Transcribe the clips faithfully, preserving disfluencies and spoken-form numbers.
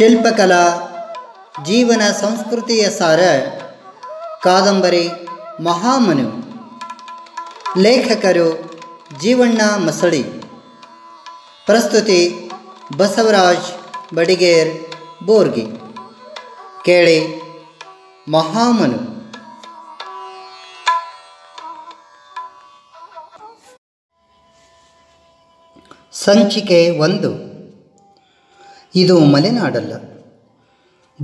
ಶಿಲ್ಪಕಲಾ ಜೀವನ ಸಂಸ್ಕೃತಿಯ ಸಾರ ಕಾದಂಬರಿ ಮಹಾಮನು. ಲೇಖಕರು ಜೀವಣ್ಣ ಮಸಳಿ. ಪ್ರಸ್ತುತಿ ಬಸವರಾಜ್ ಬಡಿಗೇರ್ ಬೋರ್ಗಿ. ಕೇಳಿ ಮಹಾಮನು. ಸಂಚಿಕೆ ಒಂದು. ಇದು ಮಲೆನಾಡಲ್ಲ,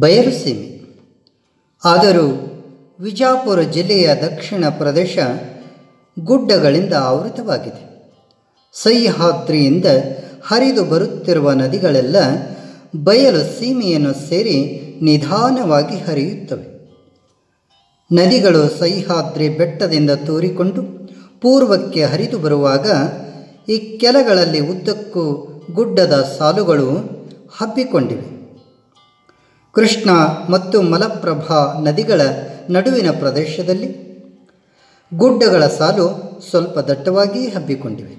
ಬಯಲು ಸೀಮೆ. ಆದರೂ ವಿಜಯಪುರ ಜಿಲ್ಲೆಯ ದಕ್ಷಿಣ ಪ್ರದೇಶ ಗುಡ್ಡಗಳಿಂದ ಆವೃತವಾಗಿದೆ. ಸಹ್ಯಾದ್ರಿಯಿಂದ ಹರಿದು ಬರುತ್ತಿರುವ ನದಿಗಳೆಲ್ಲ ಬಯಲು ಸೀಮೆಯನ್ನು ಸೇರಿ ನಿಧಾನವಾಗಿ ಹರಿಯುತ್ತವೆ. ನದಿಗಳು ಸಹ್ಯಾದ್ರಿ ಬೆಟ್ಟದಿಂದ ತೂರಿಕೊಂಡು ಪೂರ್ವಕ್ಕೆ ಹರಿದು ಬರುವಾಗ ಈ ಕೆಲಗಳಲ್ಲಿ ಉದ್ದಕ್ಕೂ ಗುಡ್ಡದ ಸಾಲುಗಳು ಹಬ್ಬಿಕೊಂಡಿವೆ. ಕೃಷ್ಣ ಮತ್ತು ಮಲಪ್ರಭಾ ನದಿಗಳ ನಡುವಿನ ಪ್ರದೇಶದಲ್ಲಿ ಗುಡ್ಡಗಳ ಸಾಲು ಸ್ವಲ್ಪ ದಟ್ಟವಾಗಿ ಹಬ್ಬಿಕೊಂಡಿವೆ.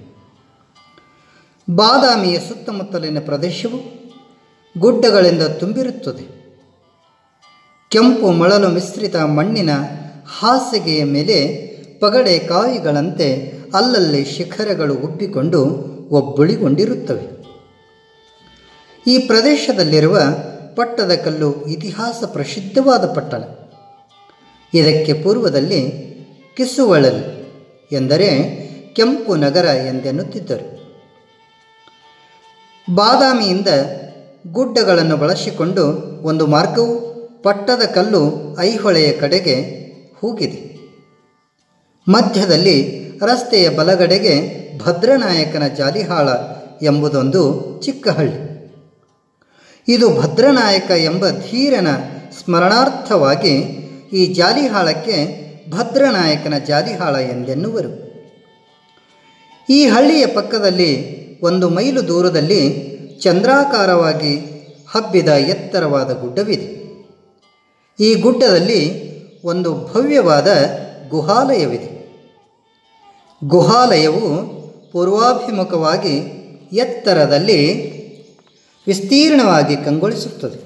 ಬಾದಾಮಿಯ ಸುತ್ತಮುತ್ತಲಿನ ಪ್ರದೇಶವು ಗುಡ್ಡಗಳಿಂದ ತುಂಬಿರುತ್ತದೆ. ಕೆಂಪು ಮಳಲು ಮಿಶ್ರಿತ ಮಣ್ಣಿನ ಹಾಸಿಗೆಯ ಮೇಲೆ ಪಗಡೆ ಕಾಯಿಗಳಂತೆ ಅಲ್ಲಲ್ಲಿ ಶಿಖರಗಳು ಉಬ್ಬಿಕೊಂಡು ಒಬ್ಬುಳಿಗೊಂಡಿರುತ್ತವೆ. ಈ ಪ್ರದೇಶದಲ್ಲಿರುವ ಪಟ್ಟದಕಲ್ಲು ಇತಿಹಾಸ ಪ್ರಸಿದ್ಧವಾದ ಪಟ್ಟಣ. ಇದಕ್ಕೆ ಪೂರ್ವದಲ್ಲಿ ಕಿಸುವಳಲು ಎಂದರೆ ಕೆಂಪು ನಗರ ಎಂದೆನ್ನುತ್ತಿದ್ದರು. ಬಾದಾಮಿಯಿಂದ ಗುಡ್ಡಗಳನ್ನು ಬಳಸಿಕೊಂಡು ಒಂದು ಮಾರ್ಗವು ಪಟ್ಟದಕಲ್ಲು ಐಹೊಳೆಯ ಕಡೆಗೆ ಹೋಗಿದೆ. ಮಧ್ಯದಲ್ಲಿ ರಸ್ತೆಯ ಬಲಗಡೆಗೆ ಭದ್ರನಾಯಕನ ಜಾಲಿಹಾಳ ಎಂಬುದೊಂದು ಚಿಕ್ಕ ಹಳ್ಳಿ. ಇದು ಭದ್ರನಾಯಕ ಎಂಬ ಧೀರನ ಸ್ಮರಣಾರ್ಥವಾಗಿ ಈ ಜಾಲಿಹಾಳಕ್ಕೆ ಭದ್ರನಾಯಕನ ಜಾಲಿಹಾಳ ಎಂದೆನ್ನುವರು. ಈ ಹಳ್ಳಿಯ ಪಕ್ಕದಲ್ಲಿ ಒಂದು ಮೈಲು ದೂರದಲ್ಲಿ ಚಂದ್ರಾಕಾರವಾಗಿ ಹಬ್ಬಿದ ಎತ್ತರವಾದ ಗುಡ್ಡವಿದೆ. ಈ ಗುಡ್ಡದಲ್ಲಿ ಒಂದು ಭವ್ಯವಾದ ಗುಹಾಲಯವಿದೆ. ಗುಹಾಲಯವು ಪೂರ್ವಾಭಿಮುಖವಾಗಿ ಎತ್ತರದಲ್ಲಿ ವಿಸ್ತೀರ್ಣವಾಗಿ ಕಂಗೊಳಿಸುತ್ತದೆ.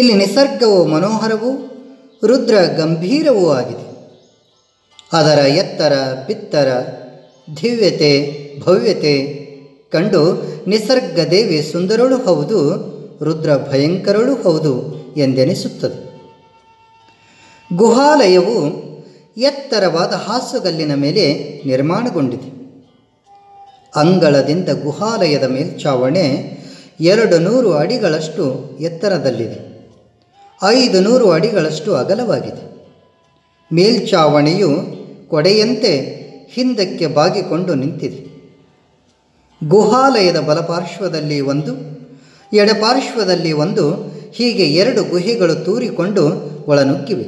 ಇಲ್ಲಿ ನಿಸರ್ಗವು ಮನೋಹರವೂ ರುದ್ರ ಗಂಭೀರವೂ ಆಗಿದೆ. ಅದರ ಎತ್ತರ, ಬಿತ್ತರ, ದಿವ್ಯತೆ, ಭವ್ಯತೆ ಕಂಡು ನಿಸರ್ಗ ದೇವಿ ಸುಂದರಳೂ ಹೌದು, ರುದ್ರ ಭಯಂಕರಳೂ ಹೌದು ಎಂದೆನಿಸುತ್ತದೆ. ಗುಹಾಲಯವು ಎತ್ತರವಾದ ಹಾಸುಗಲ್ಲಿನ ಮೇಲೆ ನಿರ್ಮಾಣಗೊಂಡಿದೆ. ಅಂಗಳದಿಂದ ಗುಹಾಲಯದ ಮೇಲ್ಛಾವಣೆ ಎರಡು ನೂರು ಅಡಿಗಳಷ್ಟು ಎತ್ತರದಲ್ಲಿದೆ, ಐದು ನೂರು ಅಡಿಗಳಷ್ಟು ಅಗಲವಾಗಿದೆ. ಮೇಲ್ಛಾವಣಿಯು ಕೊಡೆಯಂತೆ ಹಿಂದಕ್ಕೆ ಬಾಗಿಕೊಂಡು ನಿಂತಿದೆ. ಗುಹಾಲಯದ ಬಲಪಾರ್ಶ್ವದಲ್ಲಿ ಒಂದು, ಎಡಪಾರ್ಶ್ವದಲ್ಲಿ ಒಂದು, ಹೀಗೆ ಎರಡು ಗುಹೆಗಳು ತೂರಿಕೊಂಡು ಒಳನುಕ್ಕಿವೆ.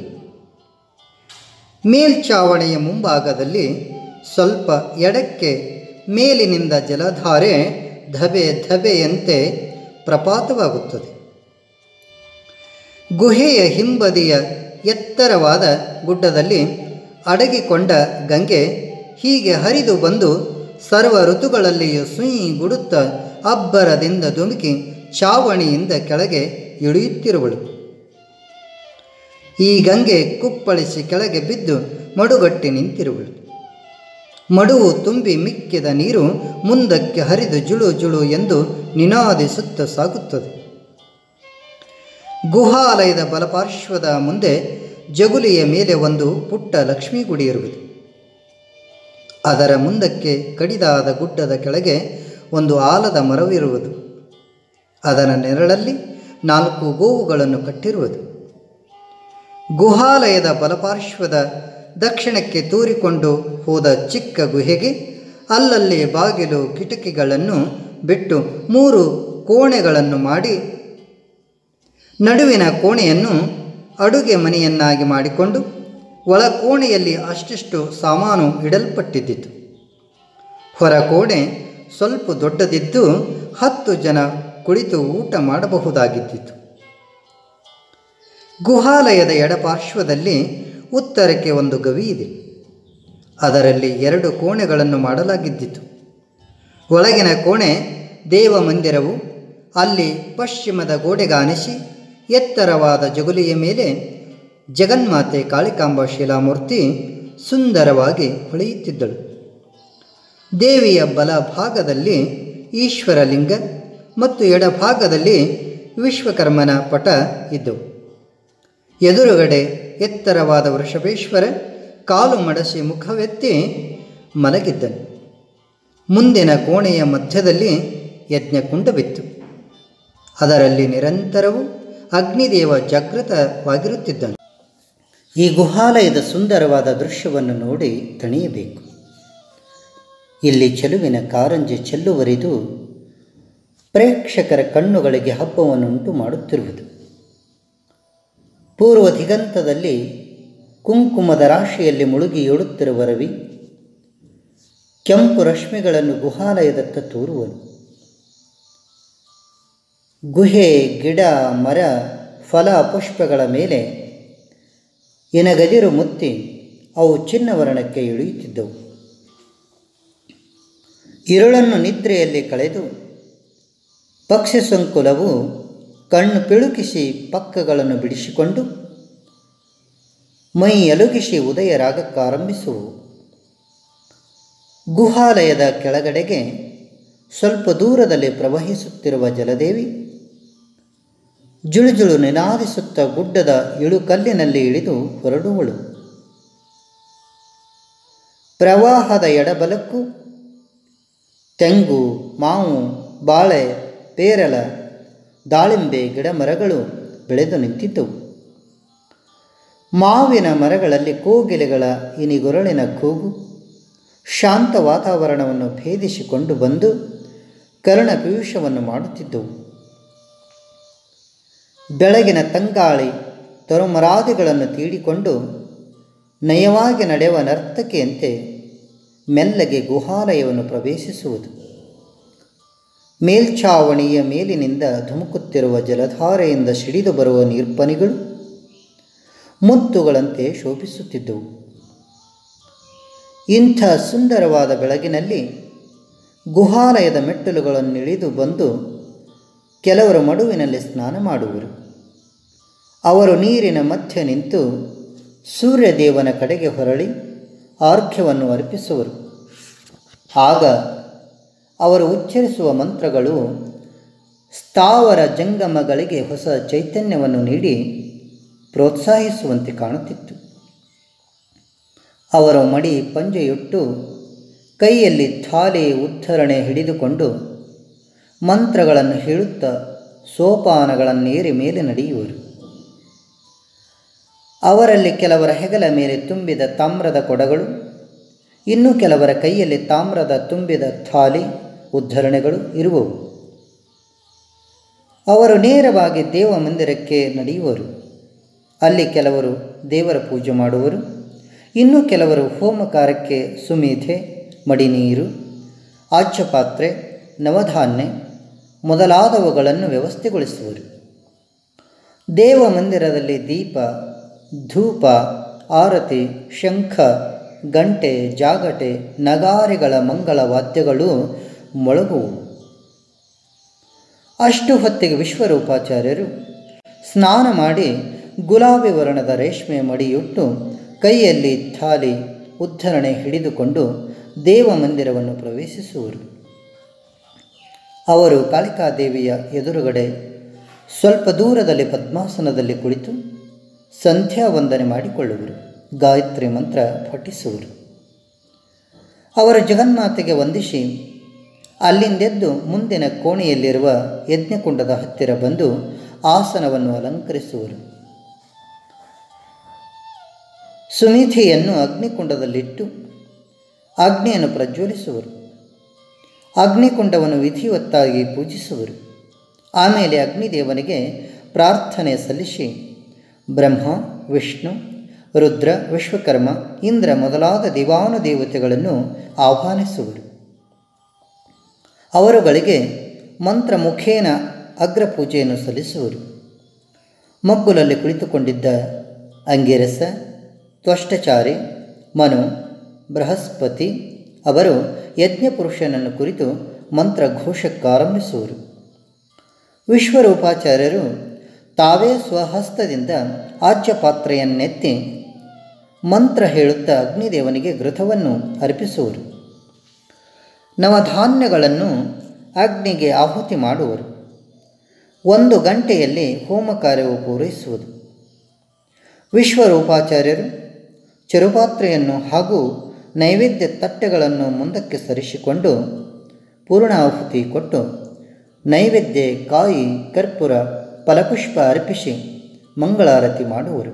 ಮೇಲ್ಛಾವಣಿಯ ಮುಂಭಾಗದಲ್ಲಿ ಸ್ವಲ್ಪ ಎಡಕ್ಕೆ ಮೇಲಿನಿಂದ ಜಲಧಾರೆ ಧಬೆ ಧಬೆಯಂತೆ ಪ್ರಪಾತವಾಗುತ್ತದೆ. ಗುಹೆಯ ಹಿಂಬದಿಯ ಎತ್ತರವಾದ ಗುಡ್ಡದಲ್ಲಿ ಅಡಗಿಕೊಂಡ ಗಂಗೆ ಹೀಗೆ ಹರಿದು ಬಂದು ಸರ್ವ ಋತುಗಳಲ್ಲಿಯೂ ಸುಯಿ ಗುಡುತ್ತಾ ಅಬ್ಬರದಿಂದ ಧುಮುಕಿ ಛಾವಣಿಯಿಂದ ಕೆಳಗೆ ಇಳಿಯುತ್ತಿರುವಳು. ಈ ಗಂಗೆ ಕುಪ್ಪಳಿಸಿ ಕೆಳಗೆ ಬಿದ್ದು ಮಡುಗಟ್ಟಿ ನಿಂತಿರುವಳು. ಮಡುವು ತುಂಬಿ ಮಿಕ್ಕಿದ ನೀರು ಮುಂದಕ್ಕೆ ಹರಿದು ಜುಳು ಜುಳು ಎಂದು ನಿನಾದಿಸುತ್ತ ಸಾಗುತ್ತದೆ. ಗುಹಾಲಯದ ಬಲಪಾರ್ಶ್ವದ ಮುಂದೆ ಜಗುಲಿಯ ಮೇಲೆ ಒಂದು ಪುಟ್ಟ ಲಕ್ಷ್ಮೀ ಗುಡಿ ಇರುವುದು. ಅದರ ಮುಂದಕ್ಕೆ ಕಡಿದಾದ ಗುಡ್ಡದ ಕೆಳಗೆ ಒಂದು ಆಲದ ಮರವಿರುವುದು. ಅದರ ನೆರಳಲ್ಲಿ ನಾಲ್ಕು ಗೋವುಗಳನ್ನು ಕಟ್ಟಿರುವುದು. ಗುಹಾಲಯದ ಬಲಪಾರ್ಶ್ವದ ದಕ್ಷಿಣಕ್ಕೆ ತೂರಿಕೊಂಡು ಹೋದ ಚಿಕ್ಕ ಗುಹೆಗೆ ಅಲ್ಲಲ್ಲಿ ಬಾಗಿಲು ಕಿಟಕಿಗಳನ್ನು ಬಿಟ್ಟು ಮೂರು ಕೋಣೆಗಳನ್ನು ಮಾಡಿ ನಡುವಿನ ಕೋಣೆಯನ್ನು ಅಡುಗೆ ಮನೆಯನ್ನಾಗಿ ಮಾಡಿಕೊಂಡು ಒಳ ಕೋಣೆಯಲ್ಲಿ ಅಷ್ಟಿಷ್ಟು ಸಾಮಾನು ಇಡಲ್ಪಟ್ಟಿದ್ದಿತು. ಹೊರ ಕೋಣೆ ಸ್ವಲ್ಪ ದೊಡ್ಡದಿದ್ದು ಹತ್ತು ಜನ ಕುಳಿತು ಊಟ ಮಾಡಬಹುದಾಗಿದ್ದಿತು. ಗುಹಾಲಯದ ಎಡಪಾರ್ಶ್ವದಲ್ಲಿ ಉತ್ತರಕ್ಕೆ ಒಂದು ಗವಿ ಇದೆ. ಅದರಲ್ಲಿ ಎರಡು ಕೋಣೆಗಳನ್ನು ಮಾಡಲಾಗಿದ್ದಿತು. ಒಳಗಿನ ಕೋಣೆ ದೇವ ಮಂದಿರವು, ಅಲ್ಲಿ ಪಶ್ಚಿಮದ ಗೋಡೆಗಾನಿಸಿ ಎತ್ತರವಾದ ಜಗುಲಿಯ ಮೇಲೆ ಜಗನ್ಮಾತೆ ಕಾಳಿಕಾಂಬ ಶಿಲಾಮೂರ್ತಿ ಸುಂದರವಾಗಿ ಹೊಳೆಯುತ್ತಿದ್ದಳು. ದೇವಿಯ ಬಲಭಾಗದಲ್ಲಿ ಈಶ್ವರಲಿಂಗ ಮತ್ತು ಎಡಭಾಗದಲ್ಲಿ ವಿಶ್ವಕರ್ಮನ ಪಟ ಇದ್ದವು. ಎದುರುಗಡೆ ಎತ್ತರವಾದ ವೃಷಭೇಶ್ವರ ಕಾಲು ಮಡಸಿ ಮುಖವೆತ್ತಿ ಮಲಗಿದ್ದನು. ಮುಂದಿನ ಕೋಣೆಯ ಮಧ್ಯದಲ್ಲಿ ಯಜ್ಞಕುಂಡವಿತ್ತು. ಅದರಲ್ಲಿ ನಿರಂತರವೂ ಅಗ್ನಿದೇವ ಜಾಗೃತವಾಗಿರುತ್ತಿದ್ದನು. ಈ ಗುಹಾಲಯದ ಸುಂದರವಾದ ದೃಶ್ಯವನ್ನು ನೋಡಿ ತಣಿಯಬೇಕು. ಇಲ್ಲಿ ಚೆಲುವಿನ ಕಾರಂಜಿ ಚೆಲ್ಲುವರಿದು ಪ್ರೇಕ್ಷಕರ ಕಣ್ಣುಗಳಿಗೆ ಹಬ್ಬವನ್ನುಂಟು ಮಾಡುತ್ತಿರುವುದು. ಪೂರ್ವ ದಿಗಂತದಲ್ಲಿ ಕುಂಕುಮದ ರಾಶಿಯಲ್ಲಿ ಮುಳುಗಿ ಏಳುತ್ತಿರುವ ರವಿ ಕೆಂಪು ರಶ್ಮಿಗಳನ್ನು ಗುಹಾಲಯದತ್ತ ತೂರುವನು. ಗುಹೆ, ಗಿಡ, ಮರ, ಫಲ, ಪುಷ್ಪಗಳ ಮೇಲೆ ಇನಗದಿರು ಮುತ್ತಿ ಅವು ಚಿನ್ನವರ್ಣಕ್ಕೆ ಇಳಿಯುತ್ತಿದ್ದವು. ಇರುಳನ್ನು ನಿದ್ರೆಯಲ್ಲಿ ಕಳೆದು ಪಕ್ಷಿ ಸಂಕುಲವು ಕಣ್ಣು ಪಿಳುಕಿಸಿ ಪಕ್ಕಗಳನ್ನು ಬಿಡಿಸಿಕೊಂಡು ಮೈ ಅಲುಗಿಸಿ ಉದಯರಾಗಕ್ಕಾರಂಭಿಸುವು. ಗುಹಾಲಯದ ಕೆಳಗಡೆಗೆ ಸ್ವಲ್ಪ ದೂರದಲ್ಲಿ ಪ್ರವಹಿಸುತ್ತಿರುವ ಜಲದೇವಿ ಜುಳುಜುಳು ನಿನಾದಿಸುತ್ತ ಗುಡ್ಡದ ಇಳುಕಲ್ಲಿನಲ್ಲಿ ಇಳಿದು ಹೊರಡುವಳು. ಪ್ರವಾಹದ ಎಡಬಲಕ್ಕೂ ತೆಂಗು, ಮಾವು, ಬಾಳೆ, ಪೇರಲ, ದಾಳಿಂಬೆ ಗಿಡ ಮರಗಳು ಬೆಳೆದು ನಿಂತಿದ್ದವು. ಮಾವಿನ ಮರಗಳಲ್ಲಿ ಕೋಗಿಲೆಗಳ ಇನಿಗೊರಳಿನ ಕೂಗು ಶಾಂತ ವಾತಾವರಣವನ್ನು ಭೇದಿಸಿಕೊಂಡು ಬಂದು ಕರ್ಣ ಪಿಯೂಷವನ್ನು ಮಾಡುತ್ತಿದ್ದವು. ಬೆಳಗಿನ ತಂಗಾಳಿ ತರುಮರಾದಿಗಳನ್ನು ತೀಡಿಕೊಂಡು ನಯವಾಗಿ ನಡೆಯುವ ನರ್ತಕಿಯಂತೆ ಮೆಲ್ಲಗೆ ಗುಹಾಲಯವನ್ನು ಪ್ರವೇಶಿಸುವುದು. ಮೇಲ್ಛಾವಣಿಯ ಮೇಲಿನಿಂದ ಧುಮುಕುತ್ತಿರುವ ಜಲಧಾರೆಯಿಂದ ಸಿಡಿದು ಬರುವ ನೀರ್ಪನಿಗಳು ಮುತ್ತುಗಳಂತೆ ಶೋಭಿಸುತ್ತಿದ್ದವು. ಇಂಥ ಸುಂದರವಾದ ಬೆಳಗಿನಲ್ಲಿ ಗುಹಾಲಯದ ಮೆಟ್ಟಲುಗಳನ್ನು ಇಳಿದು ಬಂದು ಕೆಲವರು ಮಡುವಿನಲ್ಲಿ ಸ್ನಾನ ಮಾಡುವರು. ಅವರು ನೀರಿನ ಮಧ್ಯೆ ನಿಂತು ಸೂರ್ಯದೇವನ ಕಡೆಗೆ ಹೊರಳಿ ಅರ್ಘ್ಯವನ್ನು ಅರ್ಪಿಸುವರು. ಆಗ ಅವರು ಉಚ್ಚರಿಸುವ ಮಂತ್ರಗಳು ಸ್ಥಾವರ ಜಂಗಮಗಳಿಗೆ ಹೊಸ ಚೈತನ್ಯವನ್ನು ನೀಡಿ ಪ್ರೋತ್ಸಾಹಿಸುವಂತೆ ಕಾಣುತ್ತಿತ್ತು. ಅವರು ಮಡಿ ಪಂಜೆಯೊಟ್ಟು ಕೈಯಲ್ಲಿ ಥಾಲಿ ಉದ್ಧರಣೆ ಹಿಡಿದುಕೊಂಡು ಮಂತ್ರಗಳನ್ನು ಹೇಳುತ್ತಾ ಸೋಪಾನಗಳನ್ನೇರಿ ಮೇಲೆ ನಡೆಯುವರು. ಅವರಲ್ಲಿ ಕೆಲವರ ಹೆಗಲ ಮೇಲೆ ತುಂಬಿದ ತಾಮ್ರದ ಕೊಡಗಳು, ಇನ್ನೂ ಕೆಲವರ ಕೈಯಲ್ಲಿ ತಾಮ್ರದ ತುಂಬಿದ ಥಾಲಿ ಉದ್ಧರಣೆಗಳು ಇರುವವು. ಅವರು ನೇರವಾಗಿ ದೇವ ಮಂದಿರಕ್ಕೆ ನಡೆಯುವರು. ಅಲ್ಲಿ ಕೆಲವರು ದೇವರ ಪೂಜೆ ಮಾಡುವರು, ಇನ್ನೂ ಕೆಲವರು ಹೋಮಕಾರಕ್ಕೆ ಸುಮೇಧೆ, ಮಡಿನೀರು, ಆಚ್ಯಪಾತ್ರೆ, ನವಧಾನ್ಯ ಮೊದಲಾದವುಗಳನ್ನು ವ್ಯವಸ್ಥೆಗೊಳಿಸುವರು. ದೇವ ಮಂದಿರದಲ್ಲಿ ದೀಪ, ಧೂಪ, ಆರತಿ, ಶಂಖ, ಗಂಟೆ, ಜಾಗಟೆ, ನಗಾರಿಗಳ ಮಂಗಳ ವಾದ್ಯಗಳು ಮೊಳಗುವು. ಅಷ್ಟು ಹೊತ್ತಿಗೆ ವಿಶ್ವರೂಪಾಚಾರ್ಯರು ಸ್ನಾನ ಮಾಡಿ ಗುಲಾಬಿ ವರ್ಣದ ರೇಷ್ಮೆ ಮಡಿಯುಟ್ಟು ಕೈಯಲ್ಲಿ ಥಾಲಿ ಉದ್ಧರಣೆ ಹಿಡಿದುಕೊಂಡು ದೇವಮಂದಿರವನ್ನು ಪ್ರವೇಶಿಸುವರು. ಅವರು ಕಾಳಿಕಾದೇವಿಯ ಎದುರುಗಡೆ ಸ್ವಲ್ಪ ದೂರದಲ್ಲಿ ಪದ್ಮಾಸನದಲ್ಲಿ ಕುಳಿತು ಸಂಧ್ಯಾ ವಂದನೆ ಮಾಡಿಕೊಳ್ಳುವರು, ಗಾಯತ್ರಿ ಮಂತ್ರ ಪಠಿಸುವರು. ಅವರು ಜಗನ್ಮಾತೆಗೆ ವಂದಿಸಿ ಅಲ್ಲಿಂದೆದ್ದು ಮುಂದಿನ ಕೋಣೆಯಲ್ಲಿರುವ ಯಜ್ಞಕುಂಡದ ಹತ್ತಿರ ಬಂದು ಆಸನವನ್ನು ಅಲಂಕರಿಸುವರು. ಸುನಿಧಿಯನ್ನು ಅಗ್ನಿಕುಂಡದಲ್ಲಿಟ್ಟು ಅಗ್ನಿಯನ್ನು ಪ್ರಜ್ವಲಿಸುವರು. ಅಗ್ನಿಕುಂಡವನ್ನು ವಿಧಿವತ್ತಾಗಿ ಪೂಜಿಸುವರು. ಆಮೇಲೆ ಅಗ್ನಿದೇವನಿಗೆ ಪ್ರಾರ್ಥನೆ ಸಲ್ಲಿಸಿ ಬ್ರಹ್ಮ, ವಿಷ್ಣು, ರುದ್ರ, ವಿಶ್ವಕರ್ಮ, ಇಂದ್ರ ಮೊದಲಾದ ದಿವಾನುದೇವತೆಗಳನ್ನು ಆಹ್ವಾನಿಸುವರು. ಅವರುಗಳಿಗೆ ಮಂತ್ರ ಮುಖೇನ ಅಗ್ರಪೂಜೆಯನ್ನು ಸಲ್ಲಿಸುವರು. ಮಗ್ಗುಲಲ್ಲಿ ಕುಳಿತುಕೊಂಡಿದ್ದ ಅಂಗಿರಸ, ತ್ವಷ್ಟಚಾರಿ, ಮನು, ಬೃಹಸ್ಪತಿ ಅವರು ಯಜ್ಞಪುರುಷನನ್ನು ಕುರಿತು ಮಂತ್ರಘೋಷಕ್ಕಾರಂಭಿಸುವರು. ವಿಶ್ವರೂಪಾಚಾರ್ಯರು ತಾವೇ ಸ್ವಹಸ್ತದಿಂದ ಆಚ್ಯ ಪಾತ್ರೆಯನ್ನೆತ್ತಿ ಮಂತ್ರ ಹೇಳುತ್ತಾ ಅಗ್ನಿದೇವನಿಗೆ ಘೃತವನ್ನು ಅರ್ಪಿಸುವರು. ನವಧಾನ್ಯಗಳನ್ನು ಅಗ್ನಿಗೆ ಆಹುತಿ ಮಾಡುವರು. ಒಂದು ಗಂಟೆಯಲ್ಲಿ ಹೋಮ ಕಾರ್ಯವು ಪೂರೈಸುವುದು. ವಿಶ್ವರೂಪಾಚಾರ್ಯರು ಚರುಪಾತ್ರೆಯನ್ನು ಹಾಗೂ ನೈವೇದ್ಯ ತಟ್ಟೆಗಳನ್ನು ಮುಂದಕ್ಕೆ ಸರಿಸಿಕೊಂಡು ಪೂರ್ಣಾಹುತಿ ಕೊಟ್ಟು ನೈವೇದ್ಯ ಕಾಯಿ ಕರ್ಪೂರ ಫಲಪುಷ್ಪ ಅರ್ಪಿಸಿ ಮಂಗಳಾರತಿ ಮಾಡುವರು.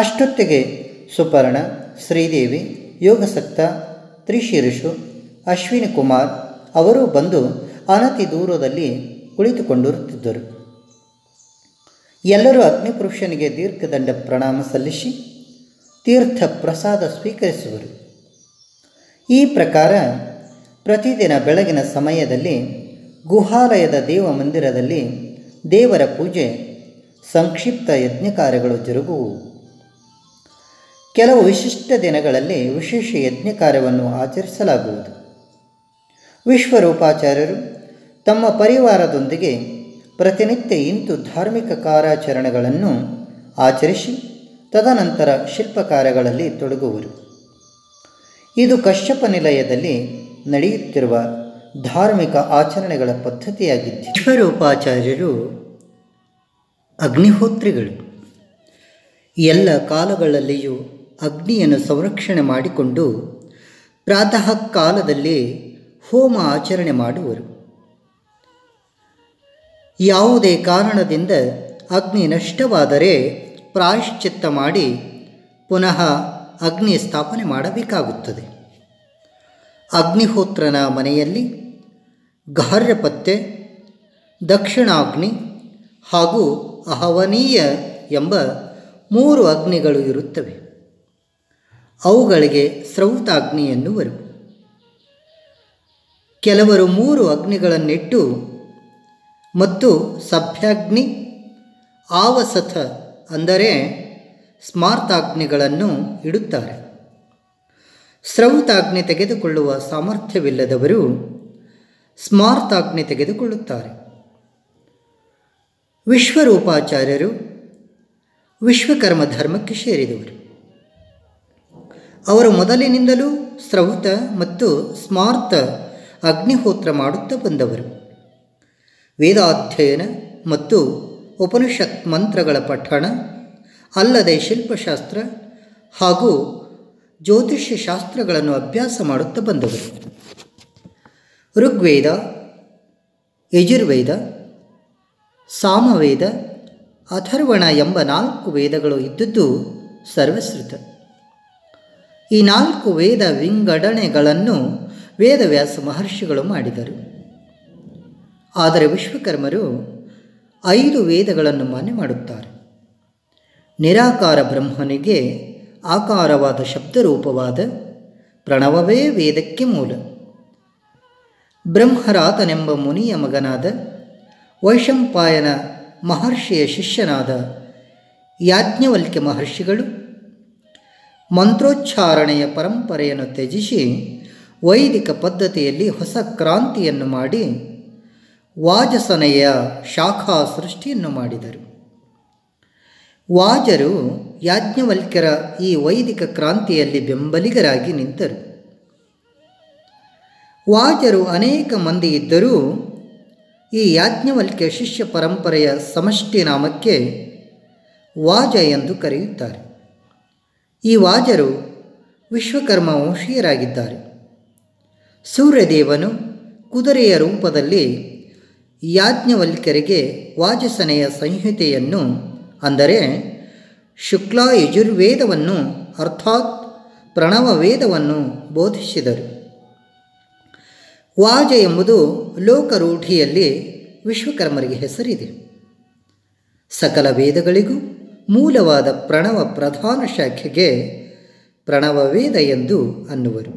ಅಷ್ಟೊತ್ತಿಗೆ ಸುಪರ್ಣ, ಶ್ರೀದೇವಿ, ಯೋಗಸಕ್ತ, ತ್ರಿಶೀರ್ಷು, ಅಶ್ವಿನಿ ಕುಮಾರ್ ಅವರೂ ಬಂದು ಅನತಿ ದೂರದಲ್ಲಿ ಕುಳಿತುಕೊಂಡಿರುತ್ತಿದ್ದರು. ಎಲ್ಲರೂ ಅಗ್ನಿಪುರುಷನಿಗೆ ದೀರ್ಘದಂಡ ಪ್ರಣಾಮ ಸಲ್ಲಿಸಿ ತೀರ್ಥ ಪ್ರಸಾದ ಸ್ವೀಕರಿಸುವರು. ಈ ಪ್ರಕಾರ ಪ್ರತಿದಿನ ಬೆಳಗಿನ ಸಮಯದಲ್ಲಿ ಗುಹಾಲಯದ ದೇವಮಂದಿರದಲ್ಲಿ ದೇವರ ಪೂಜೆ, ಸಂಕ್ಷಿಪ್ತ ಯಜ್ಞ ಕಾರ್ಯಗಳು ಜರುಗುವು. ಕೆಲವು ವಿಶಿಷ್ಟ ದಿನಗಳಲ್ಲಿ ವಿಶೇಷ ಯಜ್ಞ ಕಾರ್ಯವನ್ನು ಆಚರಿಸಲಾಗುವುದು. ವಿಶ್ವರೂಪಾಚಾರ್ಯರು ತಮ್ಮ ಪರಿವಾರದೊಂದಿಗೆ ಪ್ರತಿನಿತ್ಯ ಇಂತು ಧಾರ್ಮಿಕ ಕಾರ್ಯಾಚರಣೆಗಳನ್ನು ಆಚರಿಸಿ ತದನಂತರ ಶಿಲ್ಪ ಕಾರ್ಯಗಳಲ್ಲಿ ತೊಡಗುವರು. ಇದು ಕಶ್ಯಪ ನಿಲಯದಲ್ಲಿ ನಡೆಯುತ್ತಿರುವ ಧಾರ್ಮಿಕ ಆಚರಣೆಗಳ ಪದ್ಧತಿಯಾಗಿದ್ದು, ವಿಶ್ವರೂಪಾಚಾರ್ಯರು ಅಗ್ನಿಹೋತ್ರಿಗಳು. ಎಲ್ಲ ಕಾಲಗಳಲ್ಲಿಯೂ ಅಗ್ನಿಯನ್ನು ಸಂರಕ್ಷಣೆ ಮಾಡಿಕೊಂಡು ಪ್ರಾತಃ ಕಾಲದಲ್ಲಿ ಹೋಮ ಆಚರಣೆ ಮಾಡುವರು. ಯಾವುದೇ ಕಾರಣದಿಂದ ಅಗ್ನಿ ನಷ್ಟವಾದರೆ ಪ್ರಾಯಶ್ಚಿತ್ತ ಮಾಡಿ ಪುನಃ ಅಗ್ನಿ ಸ್ಥಾಪನೆ ಮಾಡಬೇಕಾಗುತ್ತದೆ. ಅಗ್ನಿಹೋತ್ರನ ಮನೆಯಲ್ಲಿ ಗಾರ್ಯಪತ್ತೆ, ದಕ್ಷಿಣಾಗ್ನಿ ಹಾಗೂ ಅಹವನೀಯ ಎಂಬ ಮೂರು ಅಗ್ನಿಗಳು ಇರುತ್ತವೆ. ಅವುಗಳಿಗೆ ಸ್ರೌತಾಗ್ನಿ ಎನ್ನುವರು. ಕೆಲವರು ಮೂರು ಅಗ್ನಿಗಳನ್ನಿಟ್ಟು ಮತ್ತು ಸಭ್ಯಾಗ್ನಿ, ಆವಸಥ ಅಂದರೆ ಸ್ಮಾರ್ತಾಗ್ನಿಗಳನ್ನು ಇಡುತ್ತಾರೆ. ಸ್ರೌತಾಗ್ನಿ ತೆಗೆದುಕೊಳ್ಳುವ ಸಾಮರ್ಥ್ಯವಿಲ್ಲದವರು ಸ್ಮಾರ್ತಾಗ್ನಿ ತೆಗೆದುಕೊಳ್ಳುತ್ತಾರೆ. ವಿಶ್ವರೂಪಾಚಾರ್ಯರು ವಿಶ್ವಕರ್ಮ ಧರ್ಮಕ್ಕೆ ಸೇರಿದವರು. ಅವರು ಮೊದಲಿನಿಂದಲೂ ಸ್ರೌತ ಮತ್ತು ಸ್ಮಾರ್ತ ಅಗ್ನಿಹೋತ್ರ ಮಾಡುತ್ತಾ ಬಂದವರು. ವೇದಾಧ್ಯಯನ ಮತ್ತು ಉಪನಿಷತ್ ಮಂತ್ರಗಳ ಪಠಣ ಅಲ್ಲದೆ ಶಿಲ್ಪಶಾಸ್ತ್ರ ಹಾಗೂ ಜ್ಯೋತಿಷ್ಯ ಶಾಸ್ತ್ರಗಳನ್ನು ಅಭ್ಯಾಸ ಮಾಡುತ್ತಾ ಬಂದವರು. ಋಗ್ವೇದ, ಯಜುರ್ವೇದ, ಸಾಮವೇದ, ಅಥರ್ವಣ ಎಂಬ ನಾಲ್ಕು ವೇದಗಳು ಇದ್ದುದು ಸರ್ವಶ್ರುತ. ಈ ನಾಲ್ಕು ವೇದ ವಿಂಗಡಣೆಗಳನ್ನು ವೇದವ್ಯಾಸ ಮಹರ್ಷಿಗಳು ಮಾಡಿದರು. ಆದರೆ ವಿಶ್ವಕರ್ಮರು ಐದು ವೇದಗಳನ್ನು ಮಾನ್ಯ ಮಾಡುತ್ತಾರೆ. ನಿರಾಕಾರ ಬ್ರಹ್ಮನಿಗೆ ಆಕಾರವಾದ ಶಬ್ದರೂಪವಾದ ಪ್ರಣವವೇ ವೇದಕ್ಕೆ ಮೂಲ. ಬ್ರಹ್ಮರಾತನೆಂಬ ಮುನಿಯ ಮಗನಾದ ವೈಶಂಪಾಯನ ಮಹರ್ಷಿಯ ಶಿಷ್ಯನಾದ ಯಾಜ್ಞವಲ್ಕ್ಯ ಮಹರ್ಷಿಗಳು ಮಂತ್ರೋಚ್ಚಾರಣೆಯ ಪರಂಪರೆಯನ್ನು ತ್ಯಜಿಸಿ ವೈದಿಕ ಪದ್ಧತಿಯಲ್ಲಿ ಹೊಸ ಕ್ರಾಂತಿಯನ್ನು ಮಾಡಿ ವಾಜಸನೆಯ ಶಾಖಾ ಸೃಷ್ಟಿಯನ್ನು ಮಾಡಿದರು. ವಾಜರು ಯಾಜ್ಞವಲ್ಕ್ಯರ ಈ ವೈದಿಕ ಕ್ರಾಂತಿಯಲ್ಲಿ ಬೆಂಬಲಿಗರಾಗಿ ನಿಂತರು. ವಾಜರು ಅನೇಕ ಮಂದಿ ಇದ್ದರೂ ಈ ಯಾಜ್ಞವಲ್ಕ್ಯ ಶಿಷ್ಯ ಪರಂಪರೆಯ ಸಮಷ್ಟಿ ನಾಮಕ್ಕೆ ವಾಜ ಎಂದು ಕರೆಯುತ್ತಾರೆ. ಈ ವಾಜರು ವಿಶ್ವಕರ್ಮ ವಂಶೀಯರಾಗಿದ್ದಾರೆ. ಸೂರ್ಯದೇವನು ಕುದುರೆಯ ರೂಪದಲ್ಲಿ ಯಾಜ್ಞವಲ್ಕ್ಯರಿಗೆ ವಾಜಸನೆಯ ಸಂಹಿತೆಯನ್ನು ಅಂದರೆ ಶುಕ್ಲ ಯಜುರ್ವೇದವನ್ನು ಅರ್ಥಾತ್ ಪ್ರಣವ ವೇದವನ್ನು ಬೋಧಿಸಿದರು. ವಾಜ ಎಂಬುದು ಲೋಕರೂಢಿಯಲ್ಲಿ ವಿಶ್ವಕರ್ಮರಿಗೆ ಹೆಸರಿದೆ. ಸಕಲ ವೇದಗಳಿಗೂ ಮೂಲವಾದ ಪ್ರಣವ ಪ್ರಧಾನ ಶಾಖೆಗೆ ಪ್ರಣವ ವೇದ ಎಂದು ಅನ್ನುವರು.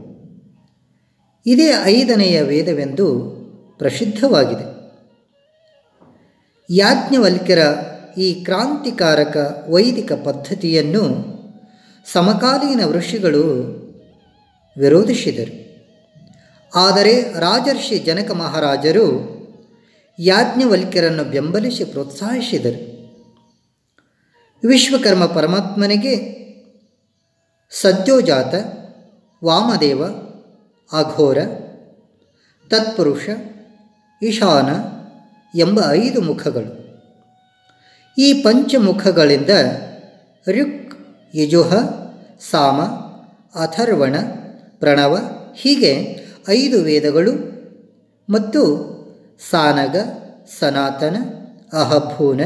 ಇದೇ ಐದನೆಯ ವೇದವೆಂದು ಪ್ರಸಿದ್ಧವಾಗಿದೆ. ಯಾಜ್ಞವಲ್ಕ್ಯರ ಈ ಕ್ರಾಂತಿಕಾರಕ ವೈದಿಕ ಪದ್ಧತಿಯನ್ನು ಸಮಕಾಲೀನ ಋಷಿಗಳು ವಿರೋಧಿಸಿದರು. ಆದರೆ ರಾಜರ್ಷಿ ಜನಕ ಮಹಾರಾಜರು ಯಾಜ್ಞವಲ್ಕ್ಯರನ್ನು ಬೆಂಬಲಿಸಿ ಪ್ರೋತ್ಸಾಹಿಸಿದರು. ವಿಶ್ವಕರ್ಮ ಪರಮಾತ್ಮನಿಗೆ ಸದ್ಯೋಜಾತ, ವಾಮದೇವ, ಅಘೋರ, ತತ್ಪುರುಷ, ಈಶಾನ ಎಂಬ ಐದು ಮುಖಗಳು. ಈ ಪಂಚಮುಖಗಳಿಂದ ಋಕ್, ಯಜುಃ, ಸಾಮ, ಅಥರ್ವಣ, ಪ್ರಣವ ಹೀಗೆ ಐದು ವೇದಗಳು ಮತ್ತು ಸಾನಗ, ಸನಾತನ, ಅಹಭೂನ,